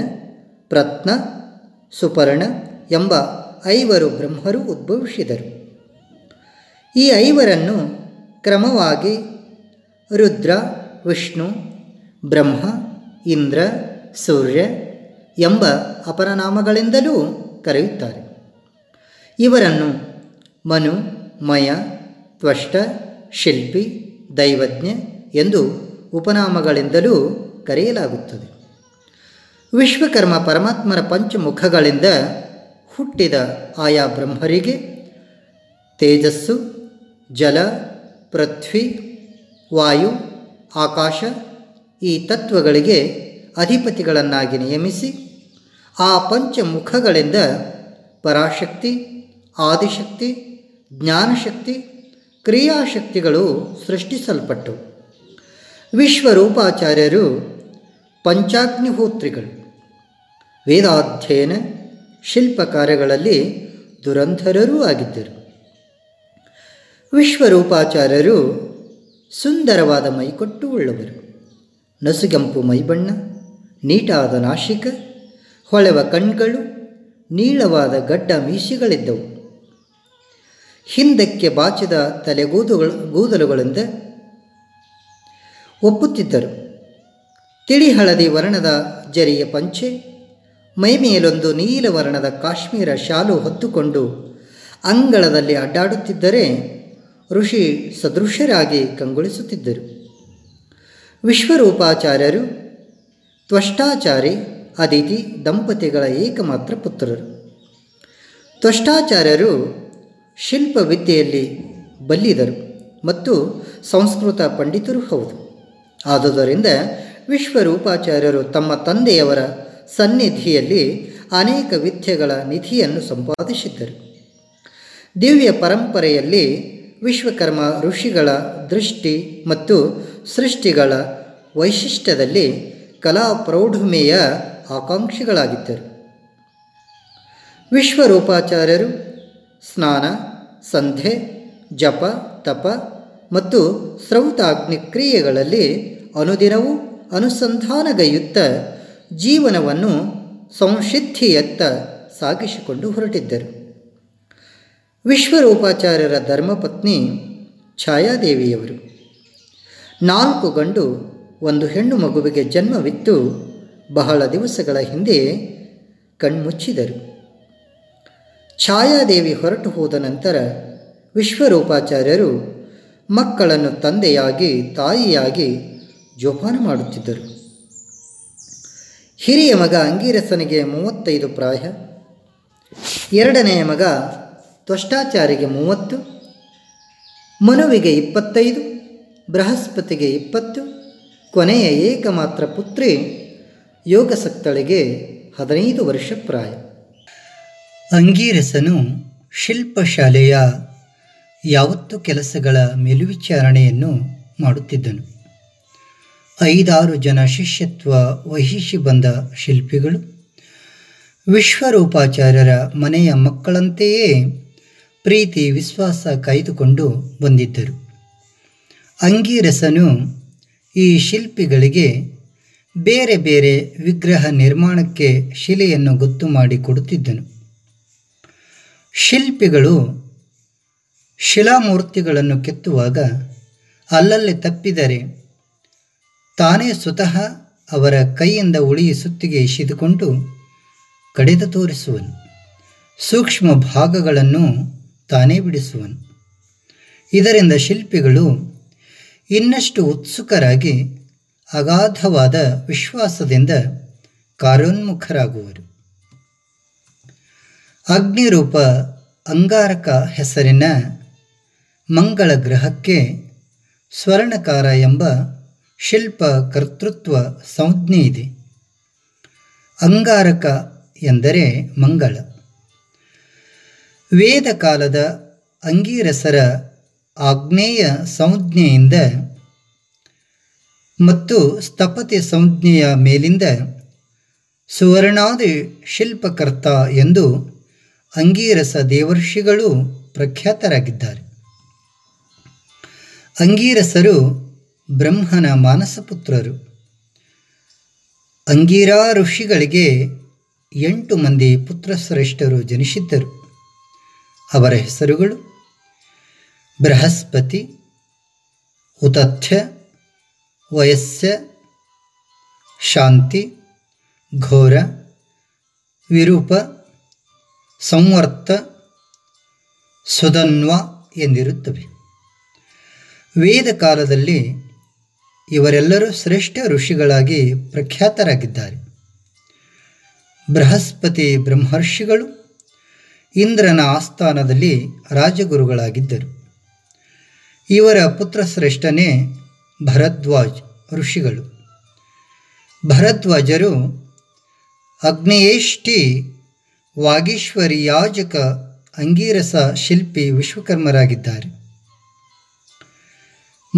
ಪ್ರತ್ನ, ಸುಪರ್ಣ ಎಂಬ ಐವರು ಬ್ರಹ್ಮರು ಉದ್ಭವಿಸಿದರು. ಈ ಐವರನ್ನು ಕ್ರಮವಾಗಿ ರುದ್ರ, ವಿಷ್ಣು, ಬ್ರಹ್ಮ, ಇಂದ್ರ, ಸೂರ್ಯ ಎಂಬ ಅಪರನಾಮಗಳಿಂದಲೂ ಕರೆಯುತ್ತಾರೆ. ಇವರನ್ನು ಮನು, ಮಯ, ತ್ವಷ್ಟ, ಶಿಲ್ಪಿ, ದೈವಜ್ಞ ಎಂದು ಉಪನಾಮಗಳಿಂದಲೂ ಕರೆಯಲಾಗುತ್ತದೆ. ವಿಶ್ವಕರ್ಮ ಪರಮಾತ್ಮರ ಪಂಚಮುಖಗಳಿಂದ ಹುಟ್ಟಿದ ಆಯಾ ಬ್ರಹ್ಮರಿಗೆ ತೇಜಸ್ಸು, ಜಲ, ಪೃಥ್ವಿ, ವಾಯು, ಆಕಾಶ ಈ ತತ್ವಗಳಿಗೆ ಅಧಿಪತಿಗಳನ್ನಾಗಿ ನಿಯಮಿಸಿ ಆ ಪಂಚಮುಖಗಳಿಂದ ಪರಾಶಕ್ತಿ, ಆದಿಶಕ್ತಿ, ಜ್ಞಾನಶಕ್ತಿ, ಕ್ರಿಯಾಶಕ್ತಿಗಳು ಸೃಷ್ಟಿಸಲ್ಪಟ್ಟವು. ವಿಶ್ವರೂಪಾಚಾರ್ಯರು ಪಂಚಾಗ್ನಿಹೋತ್ರಿಗಳು. ವೇದಾಧ್ಯಯನ ಶಿಲ್ಪಕಾರ್ಯಗಳಲ್ಲಿ ದುರಂಧರರೂ ಆಗಿದ್ದರು. ವಿಶ್ವರೂಪಾಚಾರ್ಯರು ಸುಂದರವಾದ ಮೈಕೊಟ್ಟು ಉಳ್ಳವರು. ನಸುಗೆಂಪು ಮೈಬಣ್ಣ, ನೀಟಾದ ನಾಸಿಕ, ಹೊಳೆವ ಕಣ್ಗಳು, ನೀಳವಾದ ಗಡ್ಡ ಮೀಸೆಗಳಿದ್ದವು. ಹಿಂದಕ್ಕೆ ಬಾಚಿದ ತಲೆಗೂದುಗಳು ಗೂದಲುಗಳಿಂದ ಒಪ್ಪುತ್ತಿದ್ದರು. ತಿಳಿ ಹಳದಿ ವರ್ಣದ ಜರಿಯ ಪಂಚೆ, ಮೈಮೇಲೊಂದು ನೀಲವರ್ಣದ ಕಾಶ್ಮೀರ ಶಾಲು ಹೊತ್ತುಕೊಂಡು ಅಂಗಳದಲ್ಲಿ ಅಡ್ಡಾಡುತ್ತಿದ್ದರೆ ಋಷಿ ಸದೃಶರಾಗಿ ಕಂಗೊಳಿಸುತ್ತಿದ್ದರು. ವಿಶ್ವರೂಪಾಚಾರ್ಯರು ತ್ವಷ್ಟಾಚಾರಿ ಅದಿತಿ ದಂಪತಿಗಳ ಏಕಮಾತ್ರ ಪುತ್ರರು. ತ್ವಷ್ಟಾಚಾರ್ಯರು ಶಿಲ್ಪವಿದ್ಯೆಯಲ್ಲಿ ಬಲ್ಲಿದರು ಮತ್ತು ಸಂಸ್ಕೃತ ಪಂಡಿತರು ಹೌದು. ಆದುದರಿಂದ ವಿಶ್ವರೂಪಾಚಾರ್ಯರು ತಮ್ಮ ತಂದೆಯವರ ಸನ್ನಿಧಿಯಲ್ಲಿ ಅನೇಕ ವಿದ್ಯೆಗಳ ನಿಧಿಯನ್ನು ಸಂಪಾದಿಸಿದ್ದರು. ದಿವ್ಯ ಪರಂಪರೆಯಲ್ಲಿ ವಿಶ್ವಕರ್ಮ ಋಷಿಗಳ ದೃಷ್ಟಿ ಮತ್ತು ಸೃಷ್ಟಿಗಳ ವೈಶಿಷ್ಟ್ಯದಲ್ಲಿ ಕಲಾ ಪ್ರೌಢಮೆಯ ಆಕಾಂಕ್ಷಿಗಳಾಗಿದ್ದರು. ವಿಶ್ವರೂಪಾಚಾರ್ಯರು ಸ್ನಾನ, ಸಂಧೆ, ಜಪ, ತಪ ಮತ್ತು ಸ್ರೌತಾಗ್ನಿ ಕ್ರಿಯೆಗಳಲ್ಲಿ ಅನುದಿನವೂ ಅನುಸಂಧಾನಗೈಯುತ್ತ ಜೀವನವನ್ನು ಸಂಸಿದ್ಧಿಯತ್ತ ಸಾಗಿಸಿಕೊಂಡು ಹೊರಟಿದ್ದರು. ವಿಶ್ವರೂಪಾಚಾರ್ಯರ ಧರ್ಮಪತ್ನಿ ಛಾಯಾದೇವಿಯವರು. ನಾಲ್ಕು ಗಂಡು ಒಂದು ಹೆಣ್ಣು ಮಗುವಿಗೆ ಜನ್ಮವಿತ್ತು ಬಹಳ ದಿವಸಗಳ ಹಿಂದೆಯೇ ಕಣ್ಮುಚ್ಚಿದರು. ಛಾಯಾದೇವಿ ಹೊರಟು ಹೋದ ನಂತರ ವಿಶ್ವರೂಪಾಚಾರ್ಯರು ಮಕ್ಕಳನ್ನು ತಂದೆಯಾಗಿ ತಾಯಿಯಾಗಿ ಜೋಪಾನ ಮಾಡುತ್ತಿದ್ದರು. ಹಿರಿಯ ಮಗ ಅಂಗೀರಸನಿಗೆ ಮೂವತ್ತೈದು ಪ್ರಾಯ, ಎರಡನೆಯ ಮಗ ತ್ವಷ್ಟಾಚಾರಿಗೆ ಮೂವತ್ತು, ಮನುವಿಗೆ ಇಪ್ಪತ್ತೈದು, ಬೃಹಸ್ಪತಿಗೆ ಇಪ್ಪತ್ತು, ಕೊನೆಯ ಏಕಮಾತ್ರ ಪುತ್ರಿ ಯೋಗಸಕ್ತಳಿಗೆ ಹದಿನೈದು ವರ್ಷ ಪ್ರಾಯ. ಅಂಗೀರಸನು ಶಿಲ್ಪಶಾಲೆಯ ಯಾವತ್ತು ಕೆಲಸಗಳ ಮೇಲ್ವಿಚಾರಣೆಯನ್ನು ಮಾಡುತ್ತಿದ್ದನು. ಐದಾರು ಜನ ಶಿಷ್ಯತ್ವ ವಹಿಸಿ ಬಂದ ಶಿಲ್ಪಿಗಳು ವಿಶ್ವರೂಪಾಚಾರ್ಯರ ಮನೆಯ ಮಕ್ಕಳಂತೆಯೇ ಪ್ರೀತಿ ವಿಶ್ವಾಸ ಕಾಯ್ದುಕೊಂಡು ಬಂದಿದ್ದರು. ಅಂಗೀರಸನು ಈ ಶಿಲ್ಪಿಗಳಿಗೆ ಬೇರೆ ಬೇರೆ ವಿಗ್ರಹ ನಿರ್ಮಾಣಕ್ಕೆ ಶಿಲೆಯನ್ನು ಗೊತ್ತು ಮಾಡಿಕೊಡುತ್ತಿದ್ದನು. ಶಿಲ್ಪಿಗಳು ಶಿಲಾಮೂರ್ತಿಗಳನ್ನು ಕೆತ್ತುವಾಗ ಅಲ್ಲಲ್ಲಿ ತಪ್ಪಿದರೆ ತಾನೇ ಸ್ವತಃ ಅವರ ಕೈಯಿಂದ ಉಳಿ ಸುತ್ತಿಗೆ ಇಸಿದುಕೊಂಡು ಕಡೆದು ತೋರಿಸುವನು. ಸೂಕ್ಷ್ಮ ಭಾಗಗಳನ್ನು ತಾನೇ ಬಿಡಿಸುವನು. ಇದರಿಂದ ಶಿಲ್ಪಿಗಳು ಇನ್ನಷ್ಟು ಉತ್ಸುಕರಾಗಿ ಅಗಾಧವಾದ ವಿಶ್ವಾಸದಿಂದ ಕಾರ್ಯೋನ್ಮುಖರಾಗುವರು. ಅಗ್ನಿರೂಪ ಅಂಗಾರಕ ಹೆಸರಿನ ಮಂಗಳ ಗ್ರಹಕ್ಕೆ ಸ್ವರ್ಣಕಾರ ಎಂಬ ಶಿಲ್ಪ ಕರ್ತೃತ್ವ ಸಂಜ್ಞೆ ಇದೆ. ಅಂಗಾರಕ ಎಂದರೆ ಮಂಗಳ. ವೇದ ಕಾಲದ ಅಂಗೀರಸರ ಆಗ್ನೇಯ ಸಂಜ್ಞೆಯಿಂದ ಮತ್ತು ಸ್ಥಪತಿ ಸಂಜ್ಞೆಯ ಮೇಲಿಂದ ಸುವರ್ಣಾದಿ ಶಿಲ್ಪಕರ್ತ ಎಂದು ಅಂಗೀರಸ ದೇವರ್ಷಿಗಳು ಪ್ರಖ್ಯಾತರಾಗಿದ್ದಾರೆ. ಅಂಗೀರಸರು ಬ್ರಹ್ಮನ ಮಾನಸಪುತ್ರರು. ಅಂಗೀರಾ ಋಷಿಗಳಿಗೆ ಎಂಟು ಮಂದಿ ಪುತ್ರಶ್ರೇಷ್ಠರು ಜನಿಸಿದ್ದರು. ಅವರ ಹೆಸರುಗಳು ಬೃಹಸ್ಪತಿ, ಉತಥ್ಯ, ವಯಸ್ಯ, ಶಾಂತಿ, ಘೋರ, ವಿರೂಪ, ಸಂವರ್ತ, ಸುಧನ್ವ ಎಂದಿರುತ್ತವೆ. ವೇದ ಕಾಲದಲ್ಲಿ ಇವರೆಲ್ಲರೂ ಶ್ರೇಷ್ಠ ಋಷಿಗಳಾಗಿ ಪ್ರಖ್ಯಾತರಾಗಿದ್ದಾರೆ. ಬೃಹಸ್ಪತಿ ಬ್ರಹ್ಮರ್ಷಿಗಳು ಇಂದ್ರನ ಆಸ್ಥಾನದಲ್ಲಿ ರಾಜಗುರುಗಳಾಗಿದ್ದರು. ಇವರ ಪುತ್ರಶ್ರೇಷ್ಠನೇ ಭರದ್ವಾಜ್ ಋಷಿಗಳು. ಭರದ್ವಾಜರು ಅಗ್ನೇಯೇಷ್ಟಿ ವಾಗೀಶ್ವರಿ ಯಾಜಕ ಅಂಗೀರಸ ಶಿಲ್ಪಿ ವಿಶ್ವಕರ್ಮರಾಗಿದ್ದಾರೆ.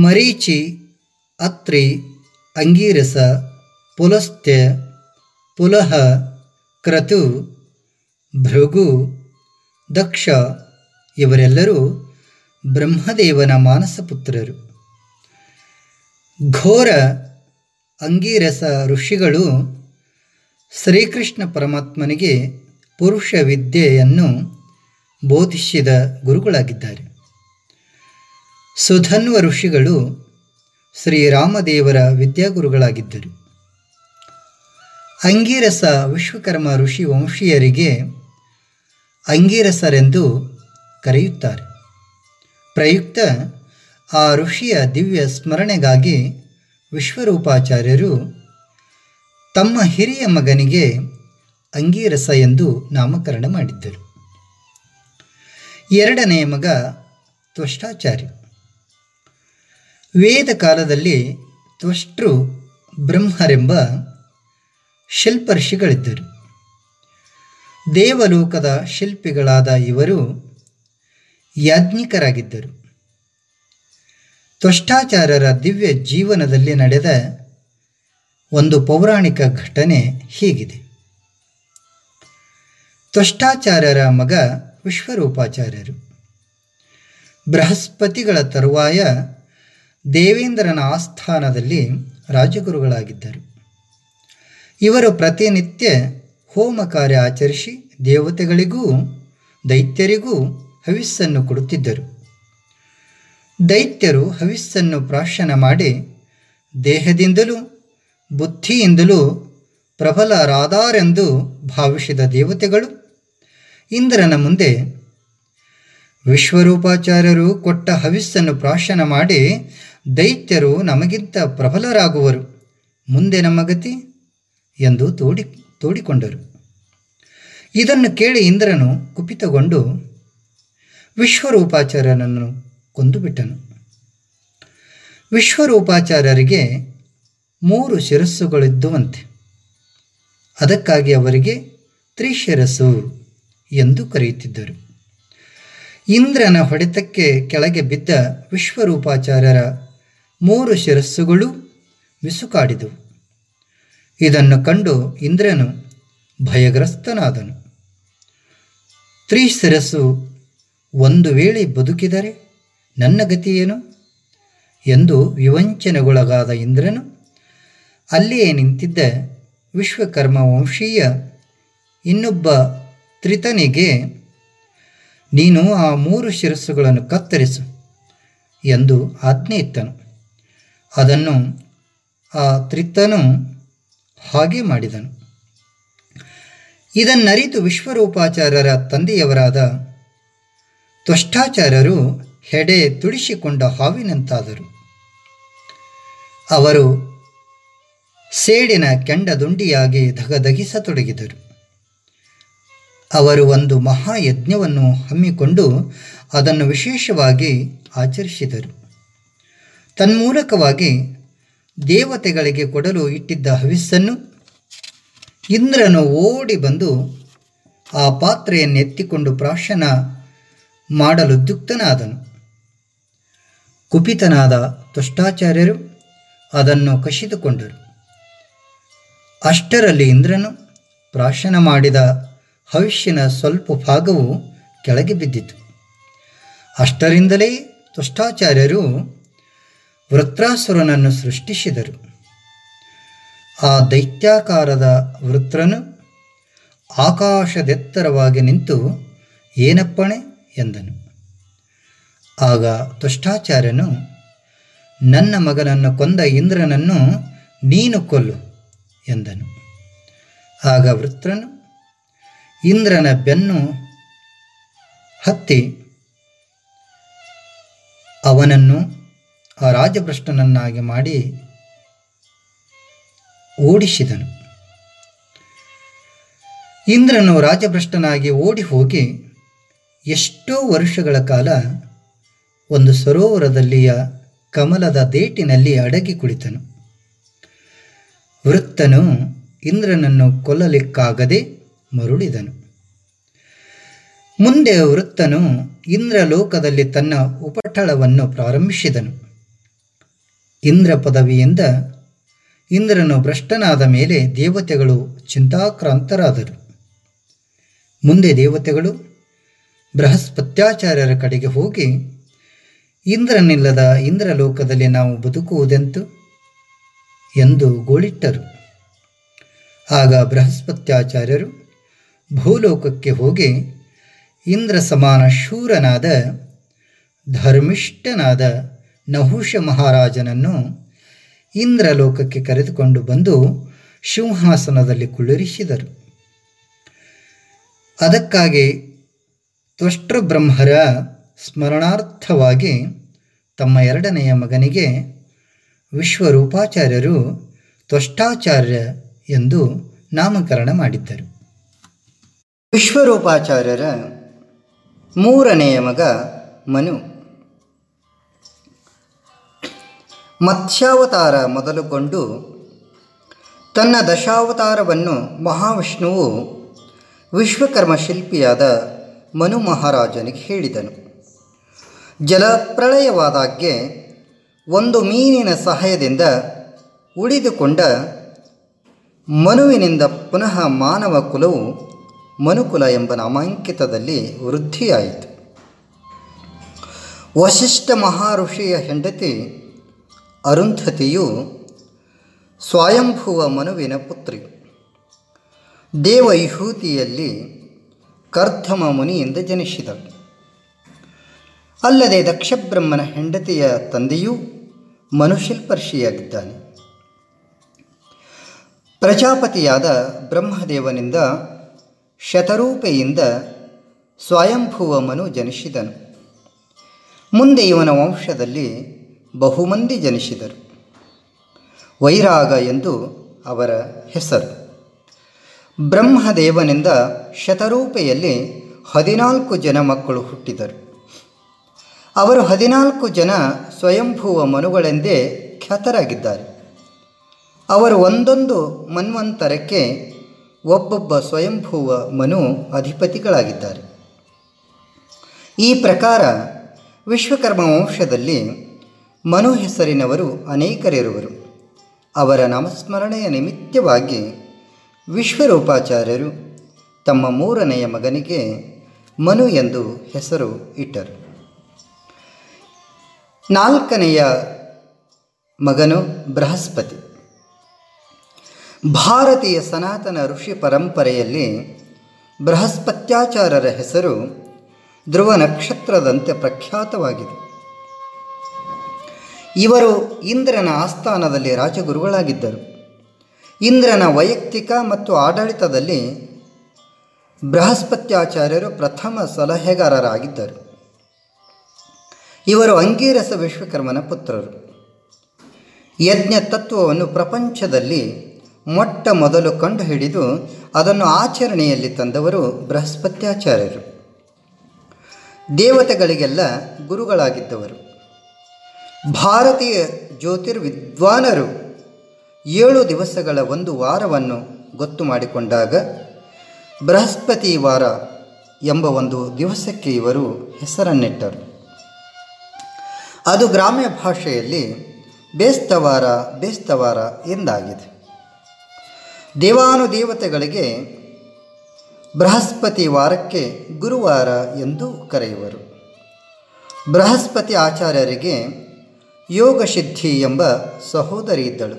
ಮರೀಚಿ, ಅತ್ರಿ, ಅಂಗೀರಸ, ಪುಲಸ್ತ್ಯ, ಪುಲಹ, ಕ್ರತು, ಭೃಗು, ದಕ್ಷ ಇವರೆಲ್ಲರೂ ಬ್ರಹ್ಮದೇವನ ಮಾನಸಪುತ್ರರು. ಘೋರ ಅಂಗೀರಸ ಋಷಿಗಳು ಶ್ರೀಕೃಷ್ಣ ಪರಮಾತ್ಮನಿಗೆ ಪುರುಷ ವಿದ್ಯೆಯನ್ನು ಬೋಧಿಸಿದ ಗುರುಗಳಾಗಿದ್ದಾರೆ. ಸುಧನ್ವ ಋಷಿಗಳು ಶ್ರೀರಾಮದೇವರ ವಿದ್ಯಾಗುರುಗಳಾಗಿದ್ದರು. ಅಂಗೀರಸ ವಿಶ್ವಕರ್ಮ ಋಷಿ ವಂಶೀಯರಿಗೆ ಅಂಗೀರಸರೆಂದು ಕರೆಯುತ್ತಾರೆ. ಪ್ರಯುಕ್ತ ಆ ಋಷಿಯ ದಿವ್ಯ ಸ್ಮರಣೆಗಾಗಿ ವಿಶ್ವರೂಪಾಚಾರ್ಯರು ತಮ್ಮ ಹಿರಿಯ ಮಗನಿಗೆ ಅಂಗೀರಸ ಎಂದು ನಾಮಕರಣ ಮಾಡಿದ್ದರು. ಎರಡನೆಯ ಮಗ ತ್ವಷ್ಟಾಚಾರ್ಯ. ವೇದ ಕಾಲದಲ್ಲಿ ತ್ವಷ್ಟೃ ಬ್ರಹ್ಮರೆಂಬ ಶಿಲ್ಪರ್ಷಿಗಳಿದ್ದರು. ದೇವಲೋಕದ ಶಿಲ್ಪಿಗಳಾದ ಇವರು ಯಾಜ್ಞಿಕರಾಗಿದ್ದರು. ತ್ವಷ್ಟಾಚಾರ್ಯರ ದಿವ್ಯ ಜೀವನದಲ್ಲಿ ನಡೆದ ಒಂದು ಪೌರಾಣಿಕ ಘಟನೆ ಹೀಗಿದೆ. ತ್ವಷ್ಟಾಚಾರ್ಯರ ಮಗ ವಿಶ್ವರೂಪಾಚಾರ್ಯರು ಬೃಹಸ್ಪತಿಗಳ ತರುವಾಯ ದೇವೇಂದ್ರನ ಆಸ್ಥಾನದಲ್ಲಿ ರಾಜಗುರುಗಳಾಗಿದ್ದರು. ಇವರು ಪ್ರತಿನಿತ್ಯ ಹೋಮ ಕಾರ್ಯ ಆಚರಿಸಿ ದೇವತೆಗಳಿಗೂ ದೈತ್ಯರಿಗೂ ಹವಿಸ್ಸನ್ನು ಕೊಡುತ್ತಿದ್ದರು. ದೈತ್ಯರು ಹವಿಸ್ಸನ್ನು ಪ್ರಾಶನ ಮಾಡಿ ದೇಹದಿಂದಲೂ ಬುದ್ಧಿಯಿಂದಲೂ ಪ್ರಬಲರಾದಾರೆಂದು ಭಾವಿಸಿದ ದೇವತೆಗಳು ಇಂದ್ರನ ಮುಂದೆ ವಿಶ್ವರೂಪಾಚಾರ್ಯರು ಕೊಟ್ಟ ಹವಿಸ್ಸನ್ನು ಪ್ರಾಶನ ಮಾಡಿ ದೈತ್ಯರು ನಮಗಿಂತ ಪ್ರಬಲರಾಗುವರು, ಮುಂದೆ ನಮ್ಮ ಗತಿ ಎಂದು ತೋಡಿ ತೋಡಿಕೊಂಡರು. ಇದನ್ನು ಕೇಳಿ ಇಂದ್ರನು ಕುಪಿತಗೊಂಡು ವಿಶ್ವರೂಪಾಚಾರ್ಯನನ್ನು ಕೊಂದುಬಿಟ್ಟನು. ವಿಶ್ವರೂಪಾಚಾರ್ಯರಿಗೆ ಮೂರು ಶಿರಸ್ಸುಗಳಿದ್ದುವಂತೆ, ಅದಕ್ಕಾಗಿ ಅವರಿಗೆ ತ್ರಿಶಿರಸ್ಸು ಎಂದು ಕರೆಯುತ್ತಿದ್ದರು. ಇಂದ್ರನ ಹೊಡೆತಕ್ಕೆ ಕೆಳಗೆ ಬಿದ್ದ ವಿಶ್ವರೂಪಾಚಾರ್ಯರ ಮೂರು ಶಿರಸ್ಸುಗಳು ವಿಸುಕಾಡಿದವು. ಇದನ್ನು ಕಂಡು ಇಂದ್ರನು ಭಯಗ್ರಸ್ತನಾದನು. ತ್ರಿಶಿರಸ್ಸು ಒಂದು ವೇಳೆ ಬದುಕಿದರೆ ನನ್ನ ಗತಿಯೇನು ಎಂದು ವಿವಂಚನೆಗೊಳಗಾದ ಇಂದ್ರನು ಅಲ್ಲಿಯೇ ನಿಂತಿದ್ದ ವಿಶ್ವಕರ್ಮ ವಂಶೀಯ ಇನ್ನೊಬ್ಬ ತ್ರಿತನಿಗೆ, ನೀನು ಆ ಮೂರು ಶಿರಸ್ಸುಗಳನ್ನು ಕತ್ತರಿಸು ಎಂದು ಆಜ್ಞೆಯಿತ್ತನು. ಅದನ್ನು ಆ ತ್ರಿತನು ಹಾಗೆ ಮಾಡಿದನು. ಇದನ್ನರಿತು ವಿಶ್ವರೂಪಾಚಾರ್ಯರ ತಂದೆಯವರಾದ ತ್ವಷ್ಟಾಚಾರ್ಯರು ಹೆಡೆ ತುಡಿಸಿಕೊಂಡ ಹಾವಿನಂತಾದರು. ಅವರು ಸೇಡಿನ ಕೆಂಡದುಂಡಿಯಾಗಿ ಧಗಧಗಿಸತೊಡಗಿದರು. ಅವರು ಒಂದು ಮಹಾಯಜ್ಞವನ್ನು ಹಮ್ಮಿಕೊಂಡು ಅದನ್ನು ವಿಶೇಷವಾಗಿ ಆಚರಿಸಿದರು. ತನ್ಮೂಲಕವಾಗಿ ದೇವತೆಗಳಿಗೆ ಕೊಡಲು ಇಟ್ಟಿದ್ದ ಹವಿಸ್ಸನ್ನು ಇಂದ್ರನು ಓಡಿ ಬಂದು ಆ ಪಾತ್ರೆಯನ್ನೆತ್ತಿಕೊಂಡು ಪ್ರಾಶನ ಮಾಡಲು ದುಕ್ತನಾದನು. ಕುಪಿತನಾದ ದುಷ್ಟಾಚಾರ್ಯರು ಅದನ್ನು ಕಸಿದುಕೊಂಡರು. ಅಷ್ಟರಲ್ಲಿ ಇಂದ್ರನು ಪ್ರಾಶನ ಮಾಡಿದ ಹವಿಷ್ಯನ ಸ್ವಲ್ಪ ಭಾಗವು ಕೆಳಗೆ ಬಿದ್ದಿತು. ಅಷ್ಟರಿಂದಲೇ ದುಷ್ಟಾಚಾರ್ಯರು ವೃತ್ರಾಸುರನನ್ನು ಸೃಷ್ಟಿಸಿದರು. ಆ ದೈತ್ಯಾಕಾರದ ವೃತ್ರನು ಆಕಾಶದೆತ್ತರವಾಗಿ ನಿಂತು ಏನಪ್ಪಣೆ ಎಂದನು. ಆಗ ದುಷ್ಟಾಚಾರ್ಯನು, ನನ್ನ ಮಗನನ್ನು ಕೊಂದ ಇಂದ್ರನನ್ನು ನೀನು ಕೊಲ್ಲು ಎಂದನು. ಆಗ ವೃತ್ರನು ಇಂದ್ರನ ಬೆನ್ನು ಹತ್ತಿ ಅವನನ್ನು ಆ ರಾಜಭ್ರಷ್ಟನನ್ನಾಗಿ ಮಾಡಿ ಓಡಿಸಿದನು. ಇಂದ್ರನು ರಾಜಭ್ರಷ್ಟನಾಗಿ ಓಡಿ ಹೋಗಿ ಎಷ್ಟೋ ವರ್ಷಗಳ ಕಾಲ ಒಂದು ಸರೋವರದಲ್ಲಿಯ ಕಮಲದ ದೇಟಿನಲ್ಲಿ ಅಡಗಿ ಕುಳಿತನು. ವೃತ್ತನು ಇಂದ್ರನನ್ನು ಕೊಲ್ಲಲಿಕ್ಕಾಗದೆ ಮರುಳಿದನು. ಮುಂದೆ ವೃತ್ತನು ಇಂದ್ರಲೋಕದಲ್ಲಿ ತನ್ನ ಉಪಟಳವನ್ನು ಪ್ರಾರಂಭಿಸಿದನು. ಇಂದ್ರ ಪದವಿಯಿಂದ ಇಂದ್ರನು ಭ್ರಷ್ಟನಾದ ಮೇಲೆ ದೇವತೆಗಳು ಚಿಂತಾಕ್ರಾಂತರಾದರು. ಮುಂದೆ ದೇವತೆಗಳು ಬೃಹಸ್ಪತ್ಯಾಚಾರ್ಯರ ಕಡೆಗೆ ಹೋಗಿ, ಇಂದ್ರನಿಲ್ಲದ ಇಂದ್ರಲೋಕದಲ್ಲಿ ನಾವು ಬದುಕುವುದೆಂತು ಎಂದು ಗೋಳಿಟ್ಟರು. ಆಗ ಬೃಹಸ್ಪತ್ಯಾಚಾರ್ಯರು ಭೂಲೋಕಕ್ಕೆ ಹೋಗಿ ಇಂದ್ರ ಸಮಾನ ಶೂರನಾದ ಧರ್ಮಿಷ್ಠನಾದ ನಹುಷ ಮಹಾರಾಜನನ್ನು ಇಂದ್ರಲೋಕಕ್ಕೆ ಕರೆದುಕೊಂಡು ಬಂದು ಸಿಂಹಾಸನದಲ್ಲಿ ಕುಳ್ಳಿರಿಸಿದರು. ಅದಕ್ಕಾಗಿ ತ್ವಷ್ಟೃಬ್ರಹ್ಮರ ಸ್ಮರಣಾರ್ಥವಾಗಿ ತಮ್ಮ ಎರಡನೆಯ ಮಗನಿಗೆ ವಿಶ್ವರೂಪಾಚಾರ್ಯರು ತ್ವಷ್ಟಾಚಾರ್ಯ ಎಂದು ನಾಮಕರಣ ಮಾಡಿದ್ದರು. ವಿಶ್ವರೂಪಾಚಾರ್ಯರ ಮೂರನೆಯ ಮಗ ಮನು. ಮತ್ಸ್ಯಾವತಾರ ಮೊದಲುಗೊಂಡು ತನ್ನ ದಶಾವತಾರವನ್ನು ಮಹಾವಿಷ್ಣುವು ವಿಶ್ವಕರ್ಮ ಶಿಲ್ಪಿಯಾದ ಮನು ಮಹಾರಾಜನಿಗೆ ಹೇಳಿದನು. ಜಲಪ್ರಳಯವಾದಾಗ್ಗೆ ಒಂದು ಮೀನಿನ ಸಹಾಯದಿಂದ ಉಳಿದುಕೊಂಡ ಮನುವಿನಿಂದ ಪುನಃ ಮಾನವ ಕುಲವು ಮನುಕುಲ ಎಂಬ ನಾಮಾಂಕಿತದಲ್ಲಿ ವೃದ್ಧಿಯಾಯಿತು. ವಸಿಷ್ಠ ಮಹಾಋಷಿಯ ಹೆಂಡತಿ ಅರುಂಧತಿಯು ಸ್ವಯಂಭುವ ಮನುವಿನ ಪುತ್ರಿ. ದೇವಯುಹೂತಿಯಲ್ಲಿ ಕರ್ಧಮ ಮುನಿಯಿಂದ ಜನಿಸಿದಳು. ಅಲ್ಲದೆ ದಕ್ಷಬ್ರಹ್ಮನ ಹೆಂಡತಿಯ ತಂದೆಯೂ ಮನುಶಿಲ್ಪರ್ಷಿಯಾಗಿದ್ದಾನೆ. ಪ್ರಜಾಪತಿಯಾದ ಬ್ರಹ್ಮದೇವನಿಂದ ಶತರೂಪೆಯಿಂದ ಸ್ವಯಂಭುವ ಮನು ಜನಿಸಿದನು. ಮುಂದೆ ಇವನ ವಂಶದಲ್ಲಿ ಬಹುಮಂದಿ ಜನಿಸಿದರು. ವೈರಾಗ ಎಂದು ಅವರ ಹೆಸರು. ಬ್ರಹ್ಮದೇವನಿಂದ ಶತರೂಪೆಯಲ್ಲಿ ಹದಿನಾಲ್ಕು ಜನ ಮಕ್ಕಳು ಹುಟ್ಟಿದರು. ಅವರು ಹದಿನಾಲ್ಕು ಜನ ಸ್ವಯಂಭುವ ಮನುಗಳೆಂದೇ ಖ್ಯಾತರಾಗಿದ್ದಾರೆ. ಅವರು ಒಂದೊಂದು ಮನ್ವಂತರಕ್ಕೆ ಒಬ್ಬೊಬ್ಬ ಸ್ವಯಂಭುವ ಮನು ಅಧಿಪತಿಗಳಾಗಿದ್ದಾರೆ. ಈ ಪ್ರಕಾರ ವಿಶ್ವಕರ್ಮ ವಂಶದಲ್ಲಿ ಮನು ಹೆಸರಿನವರು ಅನೇಕರಿರುವರು. ಅವರ ನಾಮಸ್ಮರಣೆಯ ನಿಮಿತ್ತವಾಗಿ ವಿಶ್ವರೂಪಾಚಾರ್ಯರು ತಮ್ಮ ಮೂರನೆಯ ಮಗನಿಗೆ ಮನು ಎಂದು ಹೆಸರು ಇಟ್ಟರು. ನಾಲ್ಕನೆಯ ಮಗನು ಬೃಹಸ್ಪತಿ. ಭಾರತೀಯ ಸನಾತನ ಋಷಿ ಪರಂಪರೆಯಲ್ಲಿ ಬೃಹಸ್ಪತ್ಯಾಚಾರ್ಯರ ಹೆಸರು ಧ್ರುವ ನಕ್ಷತ್ರದಂತೆ ಪ್ರಖ್ಯಾತವಾಗಿದೆ. ಇವರು ಇಂದ್ರನ ಆಸ್ಥಾನದಲ್ಲಿ ರಾಜಗುರುಗಳಾಗಿದ್ದರು. ಇಂದ್ರನ ವೈಯಕ್ತಿಕ ಮತ್ತು ಆಡಳಿತದಲ್ಲಿ ಬೃಹಸ್ಪತ್ಯಾಚಾರ್ಯರು ಪ್ರಥಮ ಸಲಹೆಗಾರರಾಗಿದ್ದರು. ಇವರು ಅಂಗೀರಸ ವಿಶ್ವಕರ್ಮನ ಪುತ್ರರು. ಯಜ್ಞ ತತ್ವವನ್ನು ಪ್ರಪಂಚದಲ್ಲಿ ಮೊಟ್ಟ ಮೊದಲು ಕಂಡುಹಿಡಿದು ಅದನ್ನು ಆಚರಣೆಯಲ್ಲಿ ತಂದವರು ಬೃಹಸ್ಪತ್ಯಾಚಾರ್ಯರು. ದೇವತೆಗಳಿಗೆಲ್ಲ ಗುರುಗಳಾಗಿದ್ದವರು. ಭಾರತೀಯ ಜ್ಯೋತಿರ್ವಿದ್ವಾನರು ಏಳು ದಿವಸಗಳ ಒಂದು ವಾರವನ್ನು ಗೊತ್ತು ಮಾಡಿಕೊಂಡಾಗ ಬೃಹಸ್ಪತಿ ವಾರ ಎಂಬ ಒಂದು ದಿವಸಕ್ಕೆ ಇವರು ಹೆಸರನ್ನಿಟ್ಟರು. ಅದು ಗ್ರಾಮ್ಯ ಭಾಷೆಯಲ್ಲಿ ಬೇಸ್ತವಾರ ಬೇಸ್ತವಾರ ಎಂದಾಗಿದೆ. ದೇವಾನುದೇವತೆಗಳಿಗೆ ಬೃಹಸ್ಪತಿ ವಾರಕ್ಕೆ ಗುರುವಾರ ಎಂದು ಕರೆಯುವರು. ಬೃಹಸ್ಪತಿ ಆಚಾರ್ಯರಿಗೆ ಯೋಗಸಿದ್ಧಿ ಎಂಬ ಸಹೋದರಿ ಇದ್ದಳು.